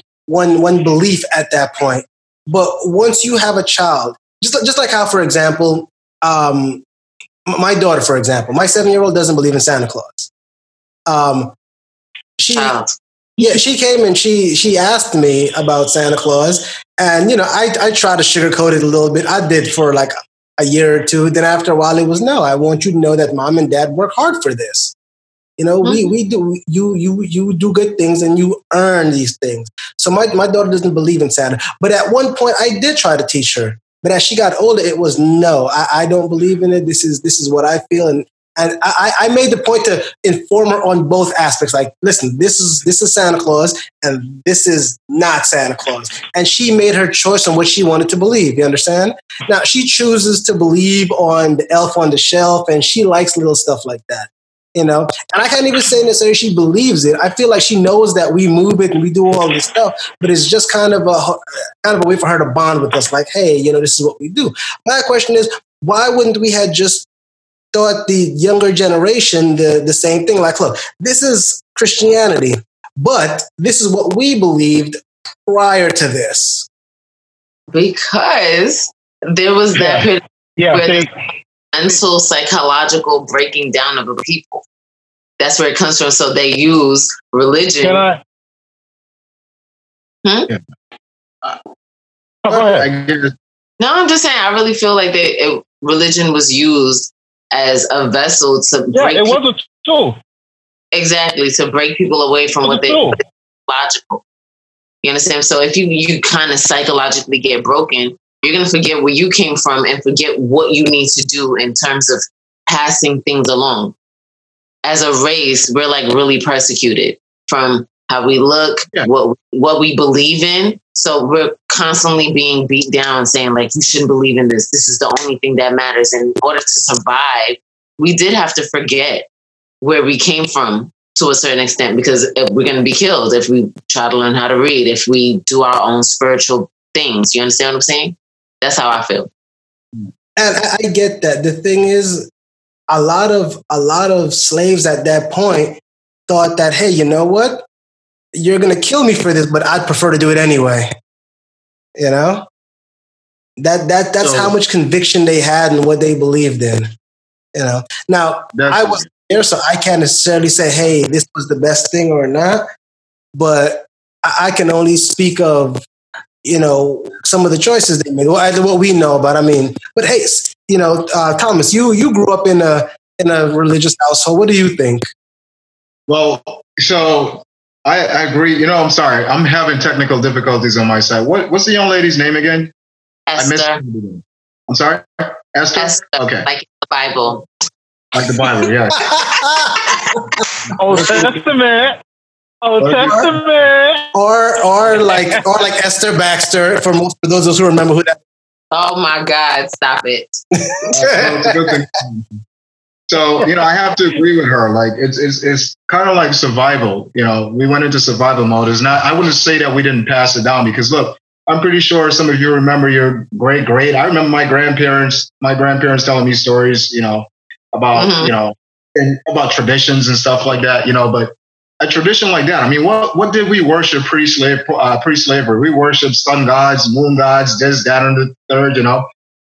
belief at that point. But once you have a child, Just like how, for example, my daughter, for example, my 7-year-old doesn't believe in Santa Claus. She came and she asked me about Santa Claus, and I try to sugarcoat it a little bit. I did for like a year or two. Then after a while, it was no. I want you to know that mom and dad work hard for this. You do good things and you earn these things. So my daughter doesn't believe in Santa. But at one point I did try to teach her. But as she got older, it was no, I don't believe in it. This is what I feel. And I made the point to inform her on both aspects. Like, listen, this is Santa Claus and this is not Santa Claus. And she made her choice on what she wanted to believe. You understand? Now she chooses to believe on the elf on the shelf and she likes little stuff like that. And I can't even say necessarily she believes it. I feel like she knows that we move it and we do all this stuff, but it's just kind of a way for her to bond with us. Like, hey, this is what we do. My question is, why wouldn't we have just taught the younger generation the same thing? Like, look, this is Christianity, but this is what we believed prior to this. Because there was that period. Mental psychological breaking down of a people. That's where it comes from. So they use religion. No, I'm just saying. I really feel like religion was used as a vessel to break. It was a tool. Exactly, to break people away from what they logical. You understand? So if you kind of psychologically get broken, you're going to forget where you came from and forget what you need to do in terms of passing things along. As a race, we're like really persecuted from how we look, what we believe in. So we're constantly being beat down saying like, you shouldn't believe in this. This is the only thing that matters. And in order to survive, we did have to forget where we came from to a certain extent, because we're going to be killed if we try to learn how to read, if we do our own spiritual things. You understand what I'm saying? That's how I feel. And I get that. The thing is, a lot of slaves at that point thought that, hey, you know what? You're going to kill me for this, but I'd prefer to do it anyway. That's how much conviction they had in what they believed in. Now, I wasn't there, so I can't necessarily say, hey, this was the best thing or not, but I can only speak of some of the choices they made. Well, what we know about. I mean, but hey, Thomas, you grew up in a religious household. What do you think? Well, so I agree. I'm sorry, I'm having technical difficulties on my side. What's the young lady's name again? Esther. I'm sorry, Esther. Okay, like the Bible. Like the Bible, yeah. Old Testament. Old Testament, or like Esther Baxter. For those of us who remember who that. Oh my God! Stop it. So I have to agree with her. Like it's kind of like survival. We went into survival mode. I wouldn't say that we didn't pass it down, because look, I'm pretty sure some of you remember your great. I remember my grandparents telling me stories. About and about traditions and stuff like that. But. A tradition like that. I mean, what did we worship pre-slavery? We worshiped sun gods, moon gods, this, that, and the third.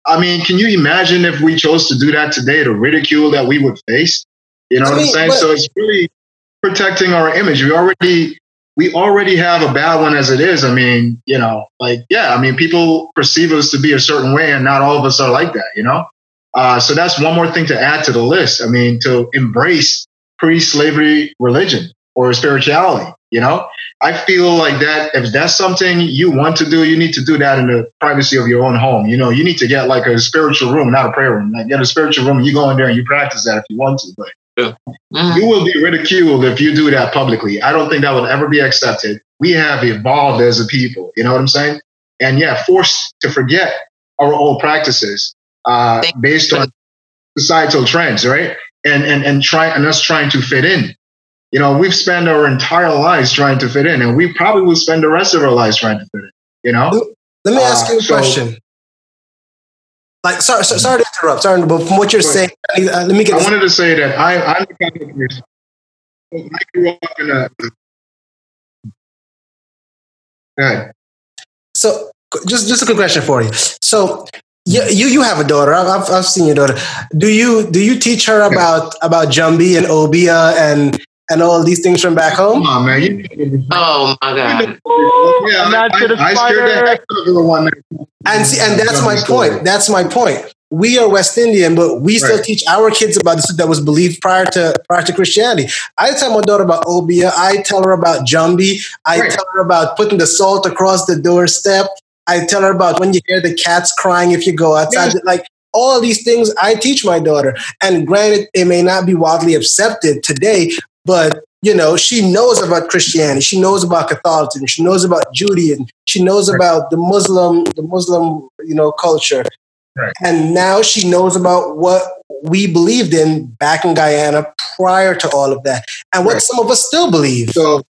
I mean, can you imagine if we chose to do that today, the ridicule that we would face? I'm saying? But, so it's really protecting our image. We already have a bad one as it is. I mean, people perceive us to be a certain way, and not all of us are like that. So that's one more thing to add to the list. I mean, to embrace pre-slavery religion or spirituality. I feel like that if that's something you want to do, you need to do that in the privacy of your own home. You need to get like a spiritual room, not a prayer room. Like, get a spiritual room, you go in there and you practice that if you want to, but you will be ridiculed if you do that publicly. I don't think that would ever be accepted. We have evolved as a people, what I'm saying? And forced to forget our old practices based on societal trends, right? And us trying to fit in. We've spent our entire lives trying to fit in, and we probably will spend the rest of our lives trying to fit in. Let me ask you a question. Like, sorry to interrupt. Sorry, but from what you're saying, let me get. I wanted to say that I'm the kind of person. I grew up in a. Go ahead. So, just a quick question for you. So, You have a daughter. I've seen your daughter. Do you teach her about Jambi and Obia and all these things from back home? Come on, man. Oh my God. Ooh, yeah, I scared the heck out of her one night. And that's my point. That's my point. We are West Indian, but we still teach our kids about this that was believed prior to Christianity. I tell my daughter about Obia. I tell her about Jambi. I tell her about putting the salt across the doorstep. I tell her about when you hear the cats crying if you go outside. Yeah. Like all these things I teach my daughter. And granted, it may not be widely accepted today, but you know, she knows about Christianity. She knows about Catholicism. She knows about Judaism. She knows about the Muslim, you know, culture. Right. And now she knows about what we believed in back in Guyana prior to all of that, and what some of us still believe. So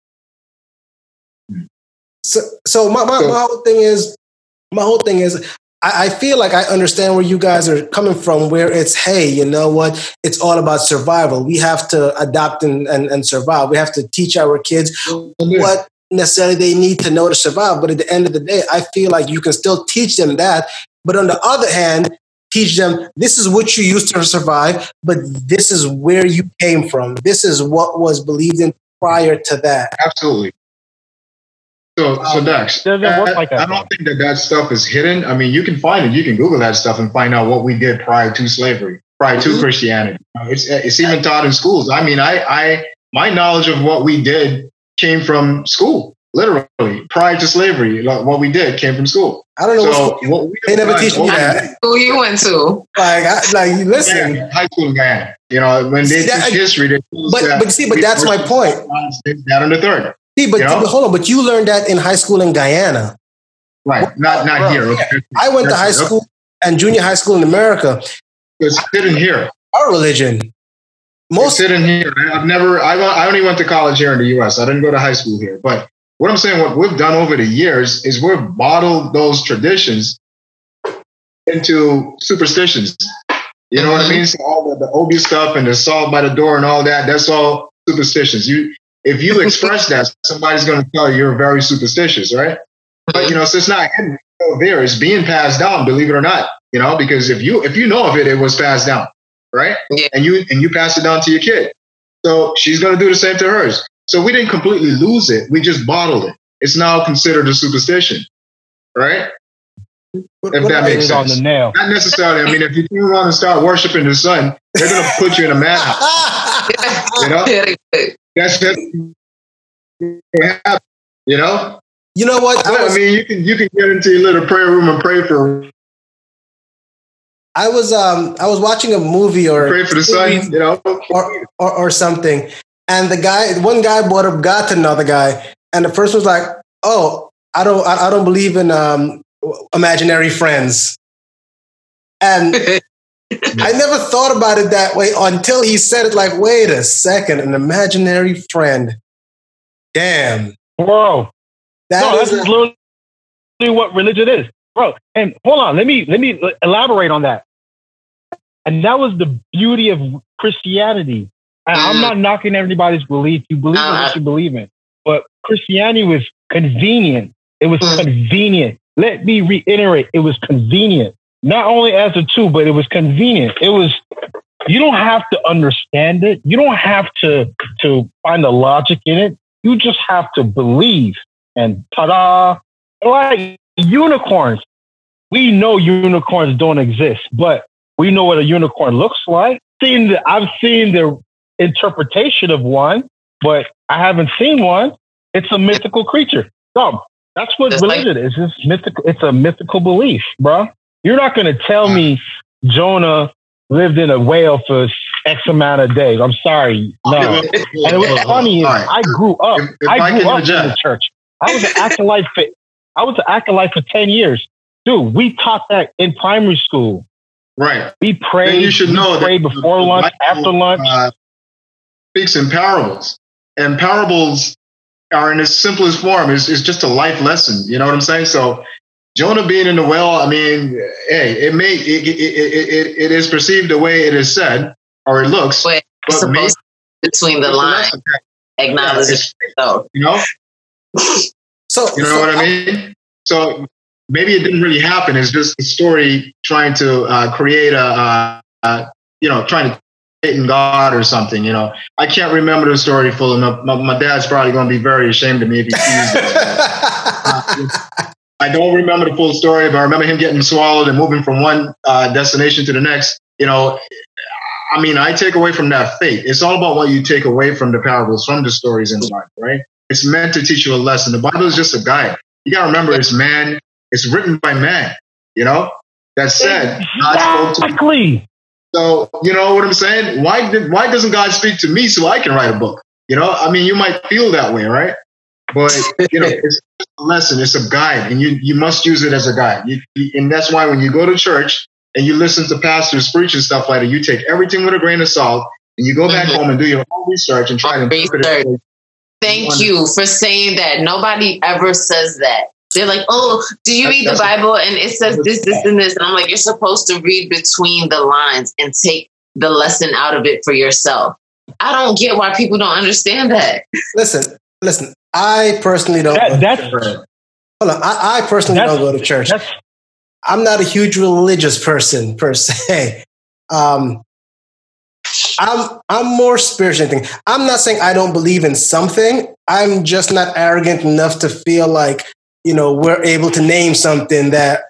my whole thing is, I feel like I understand where you guys are coming from, where it's, hey, you know what? It's all about survival. We have to adapt and survive. We have to teach our kids what necessarily they need to know to survive. But at the end of the day, I feel like you can still teach them that. But on the other hand, teach them, this is what you used to survive, but this is where you came from. This is what was believed in prior to that. Absolutely. So Dax, I don't think that stuff is hidden. I mean, you can find it. You can Google that stuff and find out what we did prior to slavery, prior to Christianity. It's even taught in schools. I mean, my knowledge of what we did came from school, literally. Prior to slavery, like, what we did came from school. I don't know. They never teach me that. Who you went to? Like, listen, high school in Guyana. You know, when they teach history, they teach but that's my point. That on the third. See, but hold on. But you learned that in high school in Guyana, right? Not here. Okay. I went to high school and junior high school in America. It's hidden here. Our religion, most hidden here. I only went to college here in the U.S. I didn't go to high school here. But what I'm saying, what we've done over the years is we've modeled those traditions into superstitions. You know what I mean? So all the Obi stuff and the salt by the door and all that—that's all superstitions. If you express that, somebody's going to tell you you're very superstitious, right? But, you know, so it's not hidden. It's being passed down, believe it or not, you know, because if you know of it, it was passed down, right? Yeah. And you pass it down to your kid. So she's going to do the same to hers. So we didn't completely lose it. We just bottled it. It's now considered a superstition, right? If that makes sense. On the nail. Not necessarily. I mean, if you turn around and start worshiping the sun, they're going to put you in a madhouse. You know? That's just you know. You know what? I mean, you can get into your little prayer room and pray for. I was watching a movie or pray for the sun, you know, or something. And one guy brought up God to another guy, and the first was like, "Oh, I don't believe in imaginary friends," and. I never thought about it that way until he said it like, wait a second, an imaginary friend. Damn. Bro. That's literally what religion is. Bro, and hold on, let me elaborate on that. And that was the beauty of Christianity. And I'm not knocking everybody's belief. You believe in what you believe in. But Christianity was convenient. It was convenient. Let me reiterate, it was convenient. Not only as a tool, but it was convenient. It was, you don't have to understand it. You don't have to find the logic in it. You just have to believe. And ta-da! Like unicorns. We know unicorns don't exist, but we know what a unicorn looks like. I've seen the interpretation of one, but I haven't seen one. It's a mythical creature. So that's what religion is. It's mythical. It's a mythical belief, bro. You're not going to tell me Jonah lived in a whale for X amount of days. I'm sorry. No. And what's funny is I grew up. I grew up in the church. I was an acolyte for 10 years. Dude, we taught that in primary school. Right. We prayed. You should know that before lunch, after lunch. Speaks in parables. And parables are in its simplest form. It's just a life lesson. You know what I'm saying? So Jonah being in the well, I mean, hey, it is perceived the way it is said, or it looks. But maybe, between the lines, acknowledge it, though. You know? So, you know what I mean? So maybe it didn't really happen. It's just a story trying to create a, trying to create in God or something, you know. I can't remember the story fully. My dad's probably going to be very ashamed of me if he sees this. I don't remember the full story, but I remember him getting swallowed and moving from one destination to the next. You know, I mean, I take away from that fate. It's all about what you take away from the parables, from the stories in life, right? It's meant to teach you a lesson. The Bible is just a guide. You got to remember, it's man. It's written by man, you know? That said, God spoke to me. So, you know what I'm saying? Why doesn't God speak to me so I can write a book? You know, I mean, you might feel that way, right? But, you know, it's a lesson. It's a guide, and you must use it as a guide. And that's why when you go to church and you listen to pastors preach and stuff like that, you take everything with a grain of salt, and you go back home and do your own research and try to interpret it. Thank you for saying that. Nobody ever says that. They're like, oh, do you read the Bible? And it says this, this, and this. And I'm like, you're supposed to read between the lines and take the lesson out of it for yourself. I don't get why people don't understand that. Listen, I personally don't go to church. Hold on, I personally don't go to church. I'm not a huge religious person, per se. I'm more spiritual than anything. I'm not saying I don't believe in something. I'm just not arrogant enough to feel like, you know, we're able to name something that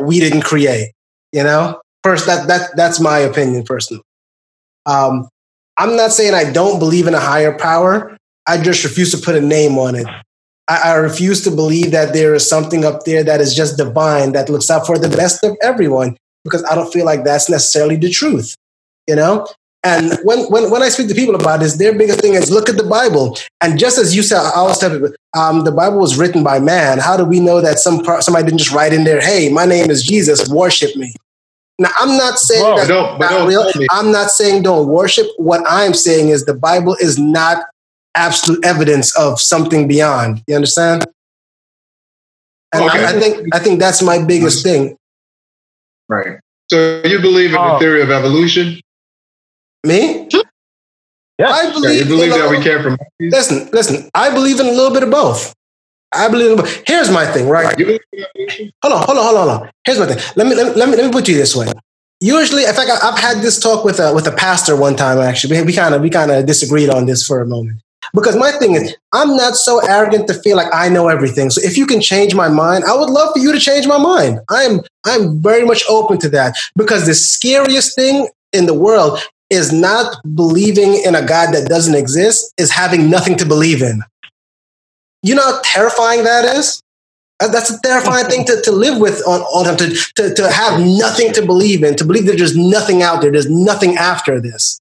we didn't create, you know? First, that's my opinion personally. I'm not saying I don't believe in a higher power. I just refuse to put a name on it. I refuse to believe that there is something up there that is just divine, that looks out for the best of everyone, because I don't feel like that's necessarily the truth, you know? And when I speak to people about this, their biggest thing is, look at the Bible. And just as you said, I always tell people, the Bible was written by man. How do we know that somebody didn't just write in there, hey, my name is Jesus, worship me? Now, I'm not saying that's not real. I'm not saying don't worship. What I'm saying is the Bible is not absolute evidence of something beyond. You understand? And okay. I think that's my biggest thing. Right. So you believe in the theory of evolution? Me? Yeah. I believe, that we care from. Listen. I believe in a little bit of both. Here's my thing, right? Hold on. Here's my thing. Let me put you this way. Usually, in fact, I've had this talk with a pastor one time. Actually, we kind of disagreed on this for a moment, because my thing is, I'm not so arrogant to feel like I know everything. So if you can change my mind, I would love for you to change my mind. I'm very much open to that, because the scariest thing in the world is not believing in a God that doesn't exist, is having nothing to believe in. You know how terrifying that is? That's a terrifying thing to live with all the time, to have nothing to believe in, to believe that there's nothing out there, there's nothing after this.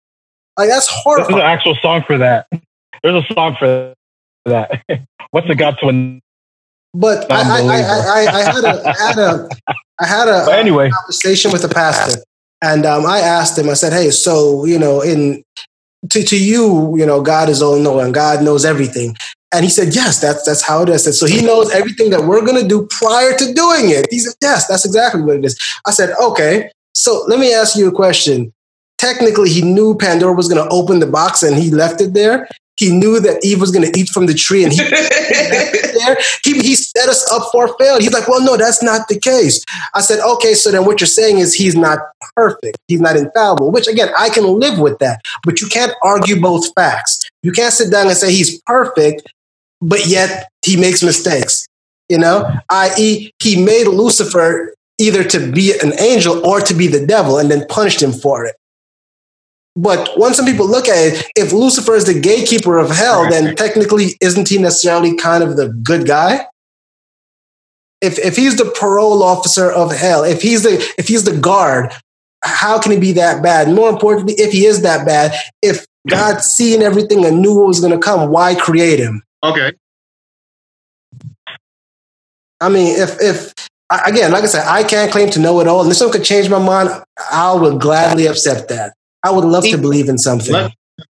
Like, that's horrifying. There's an actual song for that. There's a song for that. What's a God to a... But I had a conversation with a pastor. And I asked him, I said, hey, so, you know, to you, you know, God is all knowing. God knows everything. And he said, yes, that's how it is. So he knows everything that we're going to do prior to doing it. He said, yes, that's exactly what it is. I said, okay, so let me ask you a question. Technically, he knew Pandora was going to open the box and he left it there. He knew that Eve was going to eat from the tree and he there. He set us up for failure. He's like, well, no, that's not the case. I said, okay, so then what you're saying is he's not perfect. He's not infallible, which, again, I can live with that. But you can't argue both facts. You can't sit down and say he's perfect, but yet he makes mistakes, you know, i.e. he made Lucifer either to be an angel or to be the devil and then punished him for it. But once some people look at it, if Lucifer is the gatekeeper of hell, then technically isn't he necessarily kind of the good guy? If he's the parole officer of hell, if he's the guard, how can he be that bad? More importantly, if he is that bad, if God seen everything and knew what was going to come, why create him? Okay. I mean, if again, like I said, I can't claim to know it all, and if someone could change my mind, I would gladly accept that. I would love to believe in something.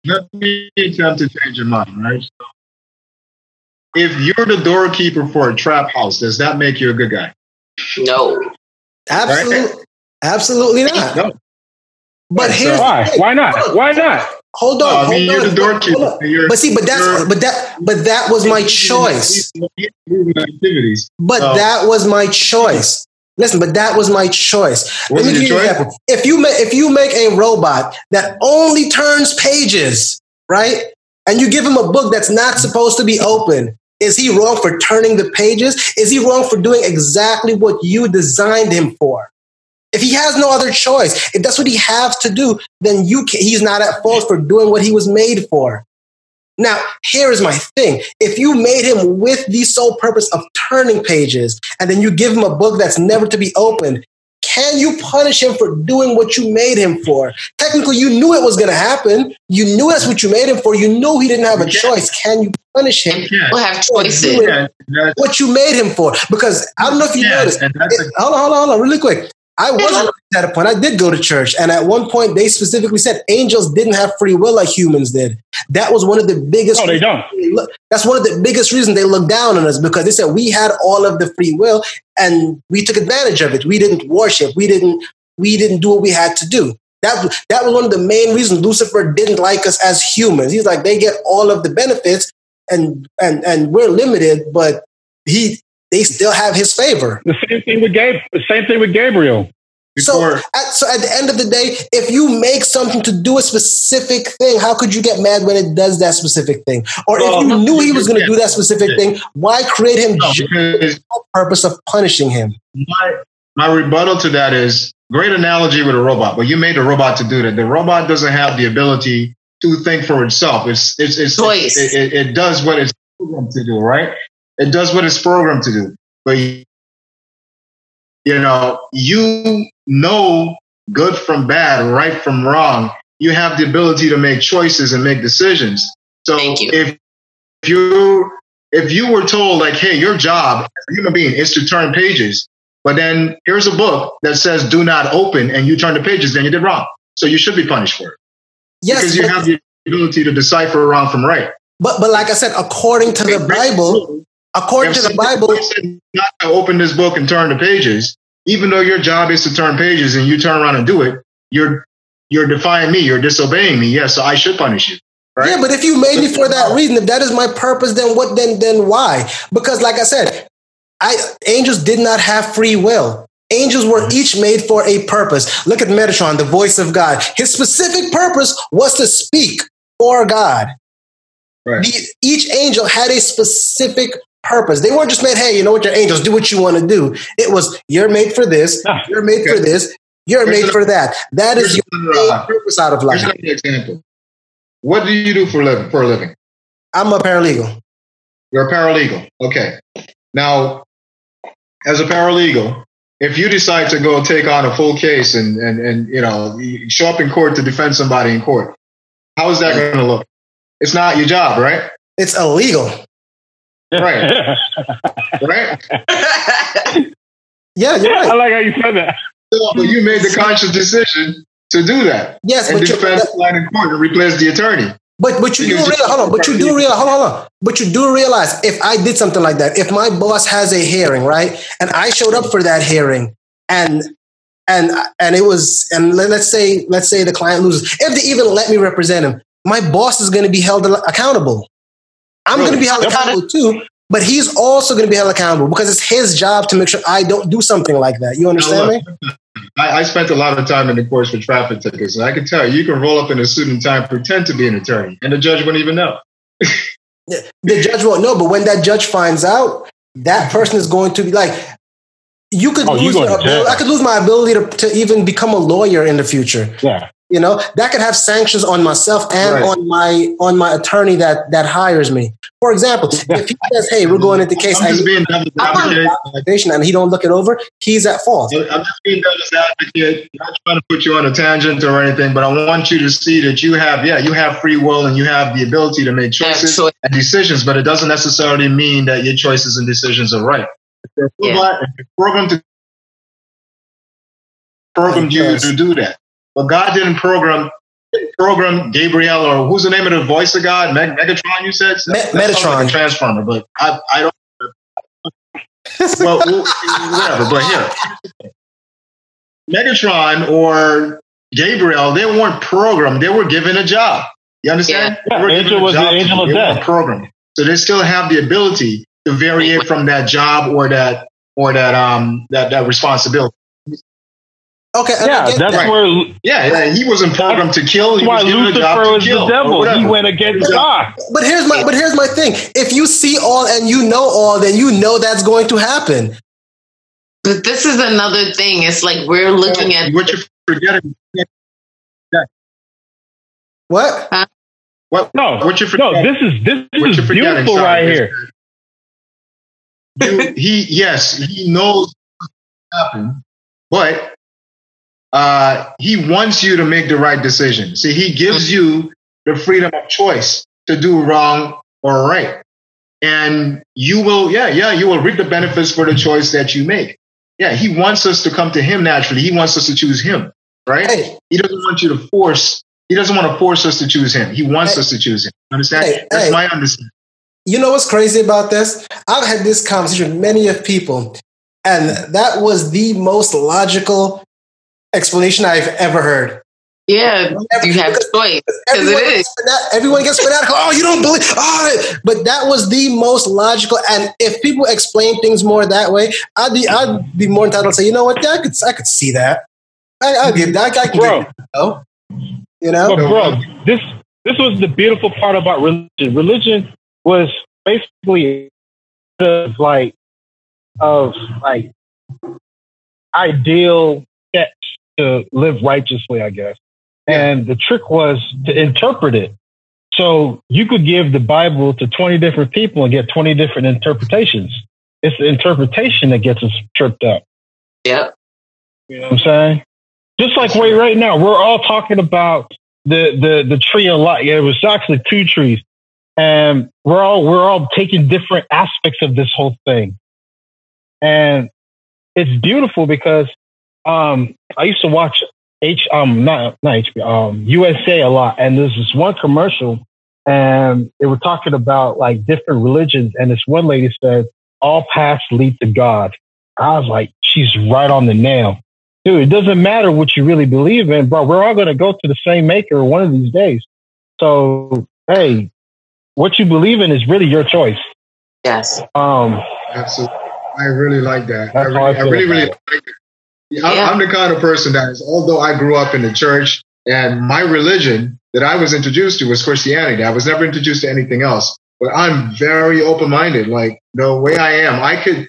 Let me attempt to change your mind, right? So if you're the doorkeeper for a trap house, does that make you a good guy? No. Absolutely not. No. But here's why. Why not? Hold on. You're the doorkeeper. But that was my choice. Listen, but that was my choice. Let me give you an example. If you make a robot that only turns pages, right? And you give him a book that's not supposed to be open, is he wrong for turning the pages? Is he wrong for doing exactly what you designed him for? If he has no other choice, if that's what he has to do, then he's not at fault for doing what he was made for. Now, here is my thing. If you made him with the sole purpose of turning pages, and then you give him a book that's never to be opened, can you punish him for doing what you made him for? Technically, you knew it was going to happen. You knew that's what you made him for. You knew he didn't have a choice. Can you punish him? We'll have choices. What you made him for? Because I don't know if you noticed. Hold on, really quick. I wasn't at a point. I did go to church. And at one point, they specifically said angels didn't have free will like humans did. That was one of the biggest... No, they don't. That's one of the biggest reasons they looked down on us, because they said we had all of the free will and we took advantage of it. We didn't worship. We didn't do what we had to do. That was one of the main reasons Lucifer didn't like us as humans. He's like, they get all of the benefits and we're limited, but they still have his favor. The same thing with Gabriel. So at the end of the day, if you make something to do a specific thing, how could you get mad when it does that specific thing? Or if you knew he was going to do that specific thing, why create him just for the purpose of punishing him? My rebuttal to that is, great analogy with a robot, but you made a robot to do that. The robot doesn't have the ability to think for itself. It does what it's programmed to do, right? It does what it's programmed to do. But you know good from bad, right from wrong. You have the ability to make choices and make decisions. So if you were told, like, hey, your job as a human being is to turn pages, but then here's a book that says do not open and you turn the pages, then you did wrong. So you should be punished for it. Yes, because you have the ability to decipher wrong from right. But like I said, according to the Bible, not to open this book and turn the pages, even though your job is to turn pages and you turn around and do it, you're defying me, you're disobeying me. Yes, so I should punish you. Right? Yeah, but if you made me for that reason, if that is my purpose, then why? Because like I said, angels did not have free will. Angels were each made for a purpose. Look at Metatron, the voice of God. His specific purpose was to speak for God. Right. Each angel had a specific purpose. They weren't just made, hey, you know what, your angels, do what you want to do. It was, you're made for this, you're made for this, you're made for that. That is your main purpose out of life. Here's an example. What do you do for a living? I'm a paralegal. You're a paralegal. Okay. Now, as a paralegal, if you decide to go take on a full case and you know, show up in court to defend somebody in court, how is that going to look? It's not your job, right? It's illegal. Right. Right? Yeah, you're right. I like how you said that. So, but you made the conscious decision to do that. Yes, and but defend the line in court and replace the attorney. But you do realize if I did something like that, if my boss has a hearing, right? And I showed up for that hearing and it was, and let's say the client loses. If they even let me represent him, my boss is going to be held accountable. I'm going to be held accountable too, but he's also going to be held accountable because it's his job to make sure I don't do something like that. You understand me? I spent a lot of time in the courts with traffic tickets, and I can tell you can roll up in a suit and tie and pretend to be an attorney, and the judge wouldn't even know. The judge won't know, but when that judge finds out, that person is going to be like, I could lose my ability to even become a lawyer in the future. Yeah. You know, that could have sanctions on myself and on my attorney that hires me. For example, if he says, hey, we're going into case, and he don't look it over, he's at fault. I'm just being devil's advocate, not trying to put you on a tangent or anything, but I want you to see that you have free will and you have the ability to make choices and decisions, but it doesn't necessarily mean that your choices and decisions are right. If you're programmed you to do that. But God didn't program Gabriel, or who's the name of the voice of God? Megatron, you said? Metatron. Like a transformer, but I don't well, whatever, but here. Megatron or Gabriel, they weren't programmed. They were given a job. You understand? Yeah. We're Angel was the angel of death program. So they still have the ability to vary from that job or that responsibility. Okay. Yeah, that's right. Where. Yeah, he wasn't programmed to kill. He was given a job to kill. The devil. He went against God. But here's my thing. If you see all and you know all, then you know that's going to happen. But this is another thing. It's like we're looking at what you're forgetting. What? Huh? What? No. What you're forgetting? No. This is beautiful right here. He knows what's happened, but. He wants you to make the right decision. See, he gives you the freedom of choice to do wrong or right. And you will, you will reap the benefits for the choice that you make. Yeah, he wants us to come to him naturally. He wants us to choose him, right? Hey. He doesn't want to force us to choose him. He wants us to choose him. Understand? Hey. That's my understanding. You know what's crazy about this? I've had this conversation with many of people, and that was the most logical explanation I've ever heard. Yeah, you have choice because it is. Everyone gets fanatical. Oh, you don't believe. Oh, but that was the most logical. And if people explain things more that way, I'd be more entitled to say, you know what, I could see that. I'll give that. I can bro. You know, but bro, this was the beautiful part about religion. Religion was basically of ideal steps to live righteously, I guess. And the trick was to interpret it. So you could give the Bible to 20 different people and get 20 different interpretations. It's the interpretation that gets us tripped up. Yeah. You know what I'm saying? Just like right now, we're all talking about the tree of life. Yeah, it was actually two trees. And we're all taking different aspects of this whole thing. And it's beautiful because I used to watch USA a lot, and there's this one commercial, and they were talking about like different religions, and this one lady said, "All paths lead to God." I was like, "She's right on the nail, dude." It doesn't matter what you really believe in, bro. We're all gonna go to the same maker one of these days. So, hey, what you believe in is really your choice. Yes. Absolutely. I really like that. I really like that. Yeah. I'm the kind of person that is, although I grew up in the church and my religion that I was introduced to was Christianity. I was never introduced to anything else, but I'm very open-minded. Like the way I am, I can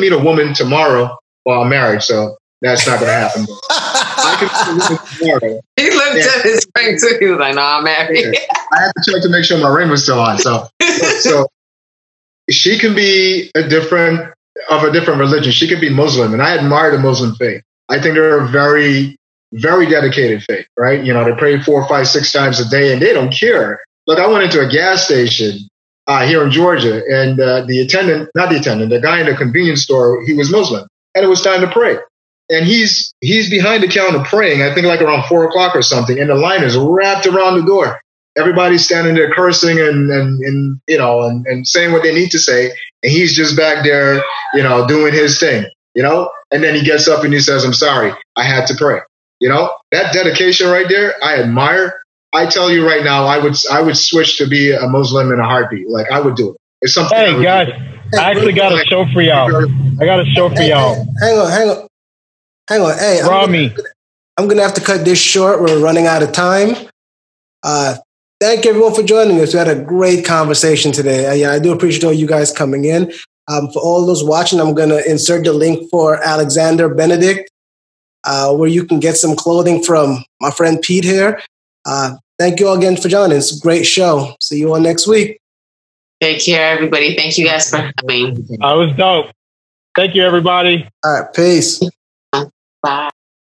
meet a woman tomorrow while I'm married. So that's not going to happen. But I can meet a woman tomorrow. He looked at his ring too. He was like, no, I'm married. Yeah. I had to check to make sure my ring was still on. So she can be a different religion. She could be Muslim, and I admire the Muslim faith. I think they're a very, very dedicated faith, right? You know, they pray 4, 5, 6 times a day, and they don't care. Look, I went into a gas station here in Georgia, and the guy in the convenience store, he was Muslim, and it was time to pray. And he's behind the counter praying, I think like around 4 o'clock or something, and the line is wrapped around the door. Everybody's standing there cursing and you know, and saying what they need to say. And he's just back there, you know, doing his thing, you know, and then he gets up and he says, "I'm sorry, I had to pray." You know, that dedication right there, I admire. I tell you right now, I would switch to be a Muslim in a heartbeat. Like I would do it. It's something. Hey, guys, I actually got a show for y'all. I got a show for y'all. Hang on. Hey, Rami, I'm going to have to cut this short. We're running out of time. Thank everyone for joining us. We had a great conversation today. I do appreciate all you guys coming in. For all those watching, I'm going to insert the link for Alexander Benedict, where you can get some clothing from my friend Pete here. Thank you all again for joining. It's a great show. See you all next week. Take care, everybody. Thank you guys for coming. I was dope. Thank you, everybody. All right. Peace. Bye.